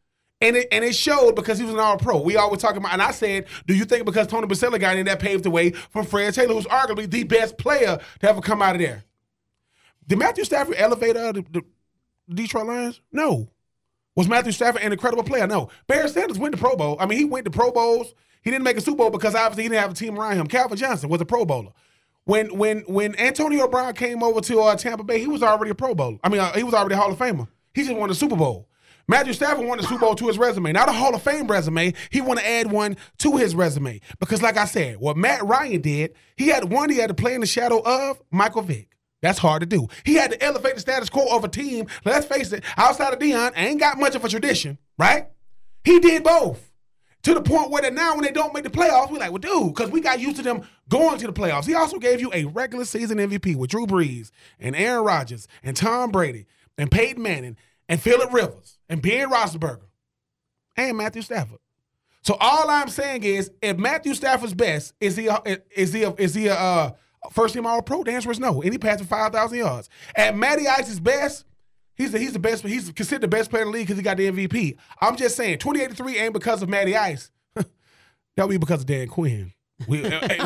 And it showed because he was an all-pro. We always talking about, and I said, do you think because Tony Baselli got in, that paved the way for Fred Taylor, who's arguably the best player to ever come out of there? Did Matthew Stafford elevate the Detroit Lions? No. Was Matthew Stafford an incredible player? No. Barry Sanders went to Pro Bowl. I mean, he went to Pro Bowls. He didn't make a Super Bowl because obviously he didn't have a team around him. Calvin Johnson was a Pro Bowler. When Antonio Brown came over to Tampa Bay, he was already a Pro Bowler. I mean, he was already a Hall of Famer. He just won the Super Bowl. Matthew Stafford won the Super Bowl to his resume. Not a Hall of Fame resume. He want to add one to his resume. Because like I said, what Matt Ryan did, he had to play in the shadow of Michael Vick. That's hard to do. He had to elevate the status quo of a team. Let's face it, outside of Deion, ain't got much of a tradition, right? He did both. To the point where that now when they don't make the playoffs, we're like, well, dude, because we got used to them going to the playoffs. He also gave you a regular season MVP with Drew Brees and Aaron Rodgers and Tom Brady and Peyton Manning and Phillip Rivers and Ben Roethlisberger and Matthew Stafford. So all I'm saying is, if Matthew Stafford's best, is he a first-team All-Pro? The answer is no. And he passed for 5,000 yards. At Matty Ice's best, he's the best. He's considered the best player in the league because he got the MVP. I'm just saying, 2083 ain't because of Matty Ice. That'll be because of Dan Quinn. That's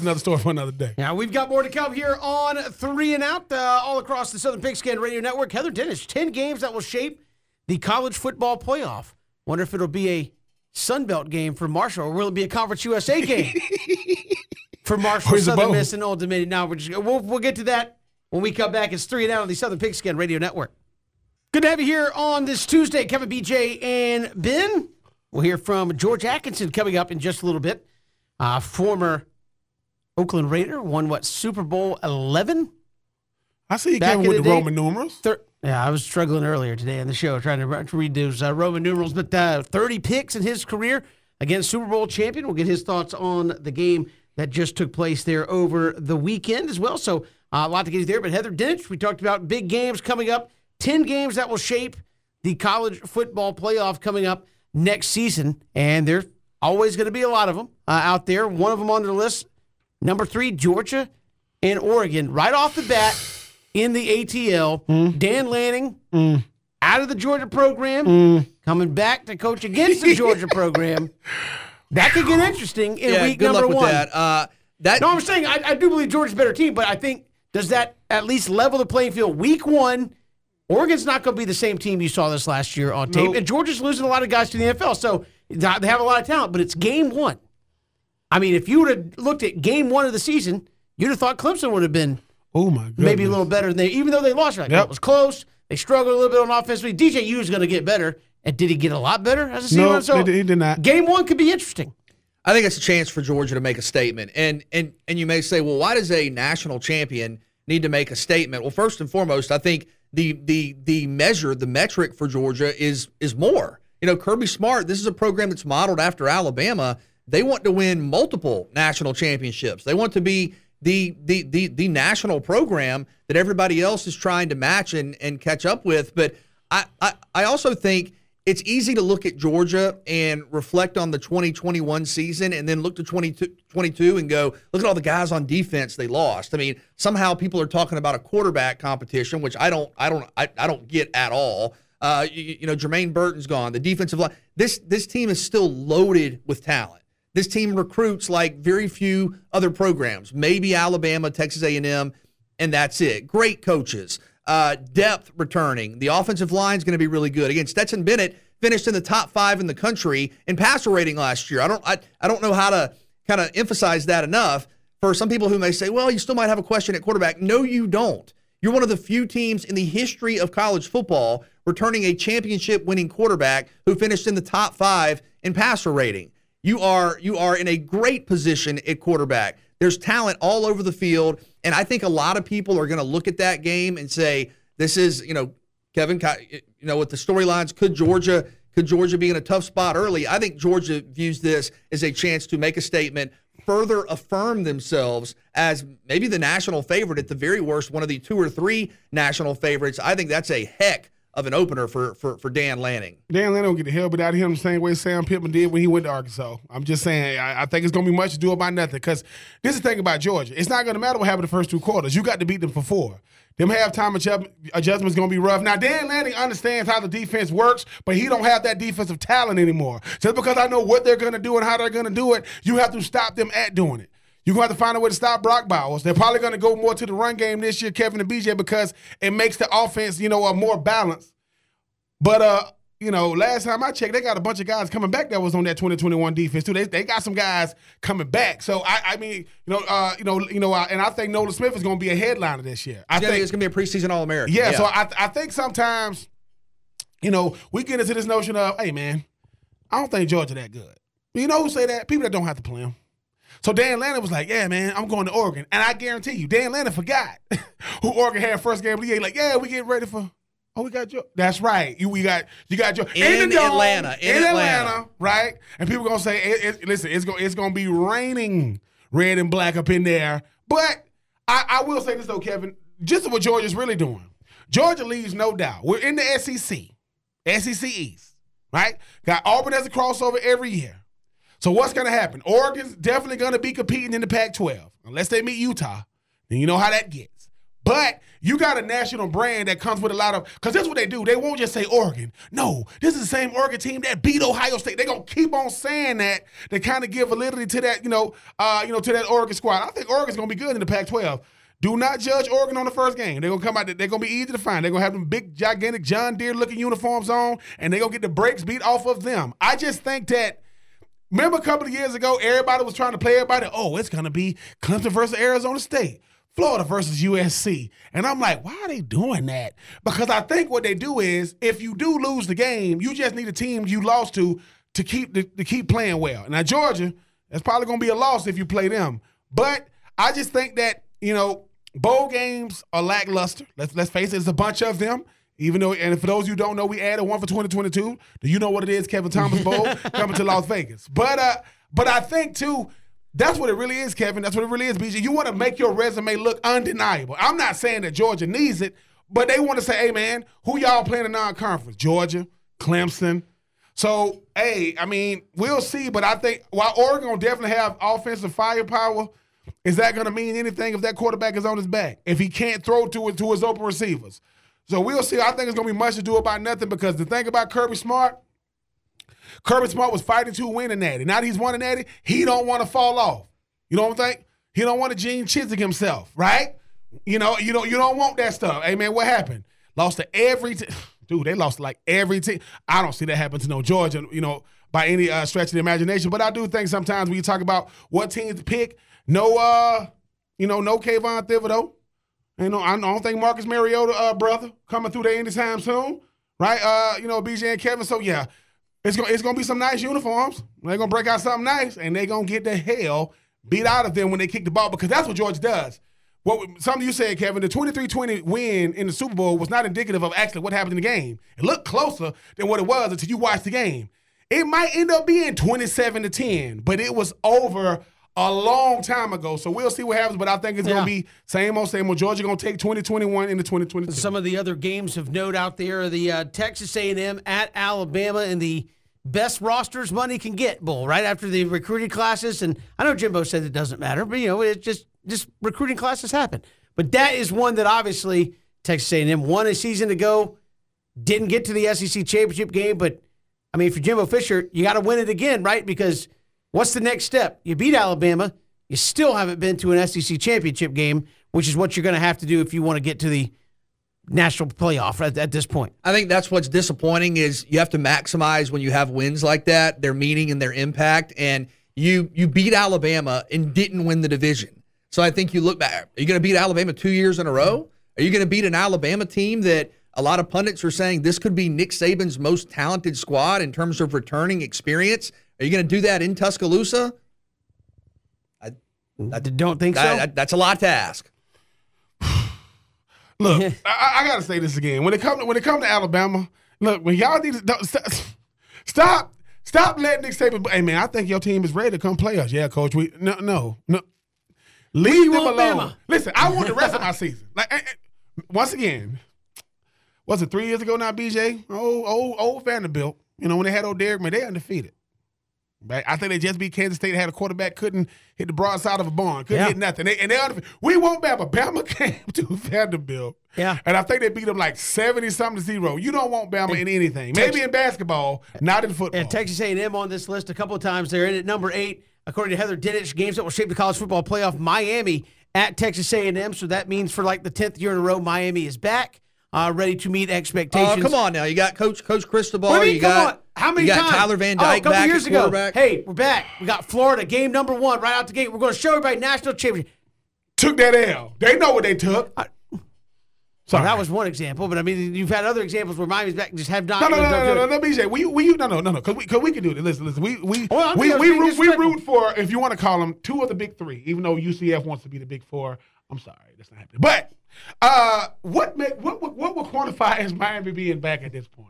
another story for another day. Now we've got more to come here on 3 and Out, all across the Southern Pigskin Radio Network. Heather Dennis, 10 games that will shape the college football playoff. Wonder if it'll be a Sun Belt game for Marshall, or will it be a Conference USA game? For Marshall, Southern Miss, and Old Dominion. Now we'll get to that when we come back. It's 3 and Out on the Southern Pigskin Radio Network. Good to have you here on this Tuesday, Kevin, BJ, and Ben. We'll hear from George Atkinson coming up in just a little bit. Former Oakland Raider, won Super Bowl 11? I see you came with the Roman numerals. I was struggling earlier today on the show trying to read those Roman numerals, but 30 picks in his career against Super Bowl champion. We'll get his thoughts on the game that just took place there over the weekend as well. So a lot to get there. But Heather Dench, we talked about big games coming up, 10 games that will shape the college football playoff coming up next season. And there's always going to be a lot of them out there. One of them on the list, number 3, Georgia and Oregon. Right off the bat in the ATL, Dan Lanning out of the Georgia program, coming back to coach against the Georgia program. That could get interesting in week number 1. Good luck with that. No, I'm saying I do believe Georgia's a better team, but I think Does that at least level the playing field? Week one, Oregon's not going to be the same team you saw this last year on tape. Nope. And Georgia's losing a lot of guys to the NFL. So they have a lot of talent, but it's game one. I mean, if you would have looked at game one of the season, you'd have thought Clemson would have been maybe a little better than they, even though they lost. Like, yep. It was close. They struggled a little bit on offense. DJU is going to get better. And did he get a lot better as a season? No, so he did not. Game one could be interesting. I think it's a chance for Georgia to make a statement. And you may say, well, why does a national champion need to make a statement? Well, first and foremost, I think the measure, the metric for Georgia is more. You know, Kirby Smart, this is a program that's modeled after Alabama. They want to win multiple national championships. They want to be the national program that everybody else is trying to match and catch up with. But I also think it's easy to look at Georgia and reflect on the 2021 season and then look to 2022 and go, look at all the guys on defense they lost. I mean, somehow people are talking about a quarterback competition, which I don't get at all. You know, Jermaine Burton's gone. The defensive line. This team is still loaded with talent. This team recruits like very few other programs. Maybe Alabama, Texas A&M, and that's it. Great coaches. Depth returning. The offensive line is going to be really good. Again, Stetson Bennett finished in the top 5 in the country in passer rating last year. I don't know how to kind of emphasize that enough for some people who may say, well, you still might have a question at quarterback. No, you don't. You're one of the few teams in the history of college football returning a championship-winning quarterback who finished in the top 5 in passer rating. You are in a great position at quarterback. There's talent all over the field, and I think a lot of people are going to look at that game and say, "This is, you know, Kevin, you know, with the storylines, could Georgia be in a tough spot early?" I think Georgia views this as a chance to make a statement, further affirm themselves as maybe the national favorite, at the very worst, one of the 2 or 3 national favorites. I think that's a heck of an opener for Dan Lanning. Dan Lanning will get the hell beat out of him the same way Sam Pittman did when he went to Arkansas. I'm just saying, I think it's going to be much ado about nothing, because this is the thing about Georgia. It's not going to matter what happened the first 2 quarters. You got to beat them for 4. Them halftime adjustments going to be rough. Now, Dan Lanning understands how the defense works, but he don't have that defensive talent anymore. Just because I know what they're going to do and how they're going to do it, you have to stop them at doing it. You're going to have to find a way to stop Brock Bowers. They're probably going to go more to the run game this year, Kevin and BJ, because it makes the offense, you know, more balanced. But, you know, last time I checked, they got a bunch of guys coming back that was on that 2021 defense, too. They got some guys coming back. So, I mean, and I think Nolan Smith is going to be a headliner this year. I think it's going to be a preseason All-American. Yeah, so I think sometimes, you know, we get into this notion of, hey, man, I don't think Georgia that good. You know who say that? People that don't have to play them. So Dan Lanning was like, yeah, man, I'm going to Oregon. And I guarantee you, Dan Lanning forgot who Oregon had first game of the year. Like, yeah, we getting ready for, we got you. That's right. You got you. In Atlanta, right? And people going to say, listen, it's going to be raining red and black up in there. But I will say this, though, Kevin, just what Georgia's really doing. Georgia leaves no doubt. We're in the SEC East, right? Got Auburn as a crossover every year. So what's going to happen? Oregon's definitely going to be competing in the Pac-12, unless they meet Utah. Then you know how that gets. But you got a national brand that comes with a lot of – because that's what they do. They won't just say Oregon. No, this is the same Oregon team that beat Ohio State. They're going to keep on saying that to kind of give validity to that, to that Oregon squad. I think Oregon's going to be good in the Pac-12. Do not judge Oregon on the first game. They're going to come out. They're going to be easy to find. They're going to have them big, gigantic John Deere-looking uniforms on, and they're going to get the brakes beat off of them. I just think that – remember a couple of years ago, everybody was trying to play everybody. Oh, it's going to be Clemson versus Arizona State, Florida versus USC. And I'm like, why are they doing that? Because I think what they do is, if you do lose the game, you just need a team you lost to keep playing well. Now, Georgia, that's probably going to be a loss if you play them. But I just think that, you know, bowl games are lackluster. Let's face it, it's a bunch of them. Even though, and for those who don't know, we added one for 2022. Do you know what it is, Kevin Thomas Bowl coming to Las Vegas? But I think, too, that's what it really is, Kevin. That's what it really is, BG. You want to make your resume look undeniable. I'm not saying that Georgia needs it, but they want to say, hey, man, who y'all playing in non-conference? Georgia, Clemson. So, hey, I mean, we'll see. But I think while Oregon will definitely have offensive firepower, is that going to mean anything if that quarterback is on his back, if he can't throw to his open receivers? So we'll see. I think it's going to be much to do about nothing, because the thing about Kirby Smart was fighting to win a natty. Now that he's won a natty, he don't want to fall off. You know what I'm saying? He don't want to Gene Chizik himself, right? You don't want that stuff. Hey, man, what happened? Lost to every team. Dude, they lost like every team. I don't see that happen to no Georgia, by any stretch of the imagination. But I do think sometimes when you talk about what teams to pick, no Kayvon Thibodeau. I don't think Marcus Mariota, brother, coming through there anytime soon, right? BJ and Kevin. So, yeah, it's gonna be some nice uniforms. They're going to break out something nice, and they're going to get the hell beat out of them when they kick the ball, because that's what Georgia does. Something you said, Kevin, the 23-20 win in the Super Bowl was not indicative of actually what happened in the game. It looked closer than what it was until you watched the game. It might end up being 27-10, but it was over a long time ago. So we'll see what happens, but I think it's going to be same old Georgia going to take 2021 into 2022. Some of the other games of note out there, the Texas A&M at Alabama in the best rosters money can get bowl, right after the recruiting classes. And I know Jimbo said it doesn't matter, but, it's just recruiting classes happen. But that is one that obviously Texas A&M won a season ago, didn't get to the SEC championship game. But, I mean, for Jimbo Fisher, you got to win it again, right? Because what's the next step? You beat Alabama. You still haven't been to an SEC championship game, which is what you're going to have to do if you want to get to the national playoff at this point. I think that's what's disappointing is you have to maximize when you have wins like that, their meaning and their impact. And you beat Alabama and didn't win the division. So I think you look back. Are you going to beat Alabama 2 years in a row? Are you going to beat an Alabama team that a lot of pundits are saying this could be Nick Saban's most talented squad in terms of returning experience? Are you going to do that in Tuscaloosa? I don't think so. That's a lot to ask. Look, I got to say this again. When it comes to Alabama, look, when y'all need to stop letting Nick Saban. Hey, man, I think your team is ready to come play us. Yeah, Coach. No. Leave them alone. Listen, I want the rest of my season. Like, once again, was it 3 years ago now, BJ? Old Vanderbilt. When they had old Derrick, man, they undefeated. Right? I think they just beat Kansas State. Had a quarterback couldn't hit the broadside of a barn, couldn't hit nothing. We won't have a Bama came to Vanderbilt. Yeah, and I think they beat them like 70-something to 0. You don't want Bama in anything. Maybe in basketball, not in football. And Texas A&M on this list a couple of times. They're in at number 8, according to Heather Dinich. Games that will shape the college football playoff: Miami at Texas A&M. So that means for like the 10th year in a row, Miami is back, ready to meet expectations. Come on now, you got Coach Cristobal. What do you mean, come on? How many times? Tyler Van Dyke a couple back years ago. Hey, we're back. We got Florida, game number 1, right out the gate. We're going to show everybody national championship. Took that L. They know what they took. Sorry, that was one example, but I mean, you've had other examples where Miami's back and just have not. No, BJ. No, because we can do this. Listen, we root for, if you want to call them, two of the big three, even though UCF wants to be the big four. I'm sorry, that's not happening. But what would quantify as Miami being back at this point?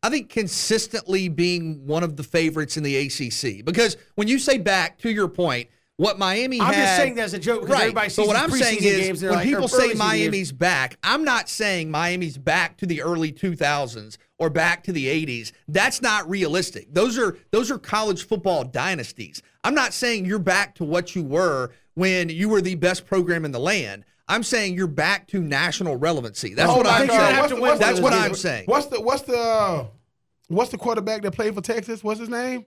I think consistently being one of the favorites in the ACC. Because when you say back, to your point, what Miami I'm just saying that as a joke. Right. Everybody sees but what I'm saying is when people say Miami's back, I'm not saying Miami's back to the early 2000s or back to the 80s. That's not realistic. Those are college football dynasties. I'm not saying you're back to what you were when you were the best program in the land. I'm saying you're back to national relevancy. That's what I'm saying. That's what I'm saying. What's the quarterback that played for Texas? What's his name?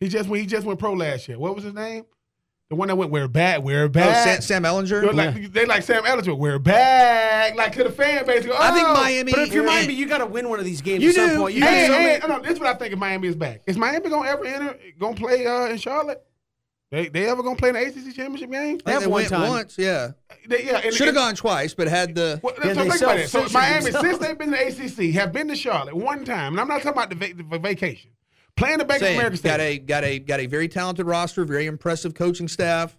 He just went pro last year. What was his name? The one that went we're back. Oh, Sam Ellinger. They like Sam Ellinger. We're back. Like to the fan base. I think Miami. But if you're Miami, you got to win one of these games at some point. This is what I think. If Miami is back, is Miami gonna play in Charlotte? They ever going to play in the ACC championship game? They went once, yeah. Should have gone twice, but had the... Well, so Miami, since they've been to ACC, have been to Charlotte one time, and I'm not talking about the vacation. Playing the Bank of America State. Got a very talented roster, very impressive coaching staff.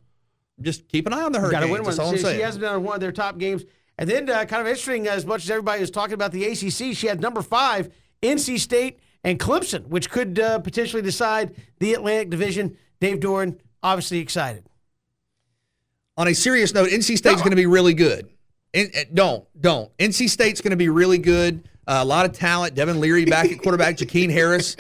Just keep an eye on the Hurricanes. That's all I'm saying. She hasn't done one of their top games. And then kind of interesting, as much as everybody was talking about the ACC, she had number 5, NC State and Clemson, which could potentially decide the Atlantic Division. Dave Doran, obviously excited. On a serious note, NC State's going to be really good. Don't. NC State's going to be really good. A lot of talent. Devin Leary back at quarterback. Jaquan Harris,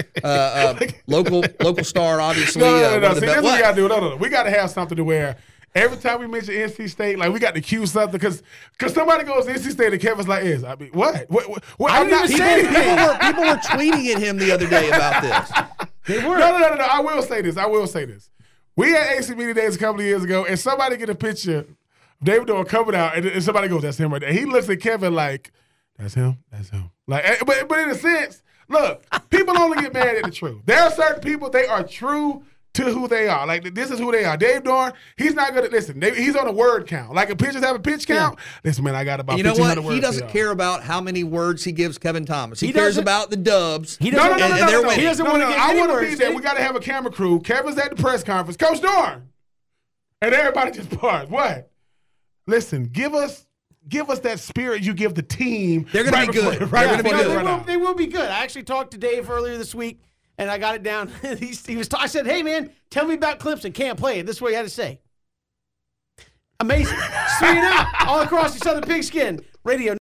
local star, obviously. No. See, that's what we got to do. No. We got to have something to where every time we mention NC State, like we got to cue something because somebody goes NC State and Kevin's like, I mean, what? What? I'm not saying people were tweeting at him the other day about this. They were. No. I will say this. We had AC Media Days a couple of years ago, and somebody get a picture They were doing a coming out, and somebody goes, "That's him right there." He looks at Kevin like, "That's him, that's him." Like, but in a sense, look, people only get mad at the truth. There are certain people, they are true to who they are. Like, this is who they are. Dave Dorn, he's not going to – listen, he's on a word count. Like, if pitchers have a pitch count, listen, man, I got about 1,500 words. You know what? He doesn't care about how many words he gives Kevin Thomas. He cares about the dubs. No. He doesn't want to give any words. I want to be there. We got to have a camera crew. Kevin's at the press conference. Coach Dorn. And everybody just paused. What? Listen, give us that spirit you give the team. They're going to be good. They will be good. I actually talked to Dave earlier this week. And I got it down. I said, "Hey, man, tell me about Clemson. Can't play it." This is what he had to say. Amazing. 3-0 all across the Southern Pigskin Radio.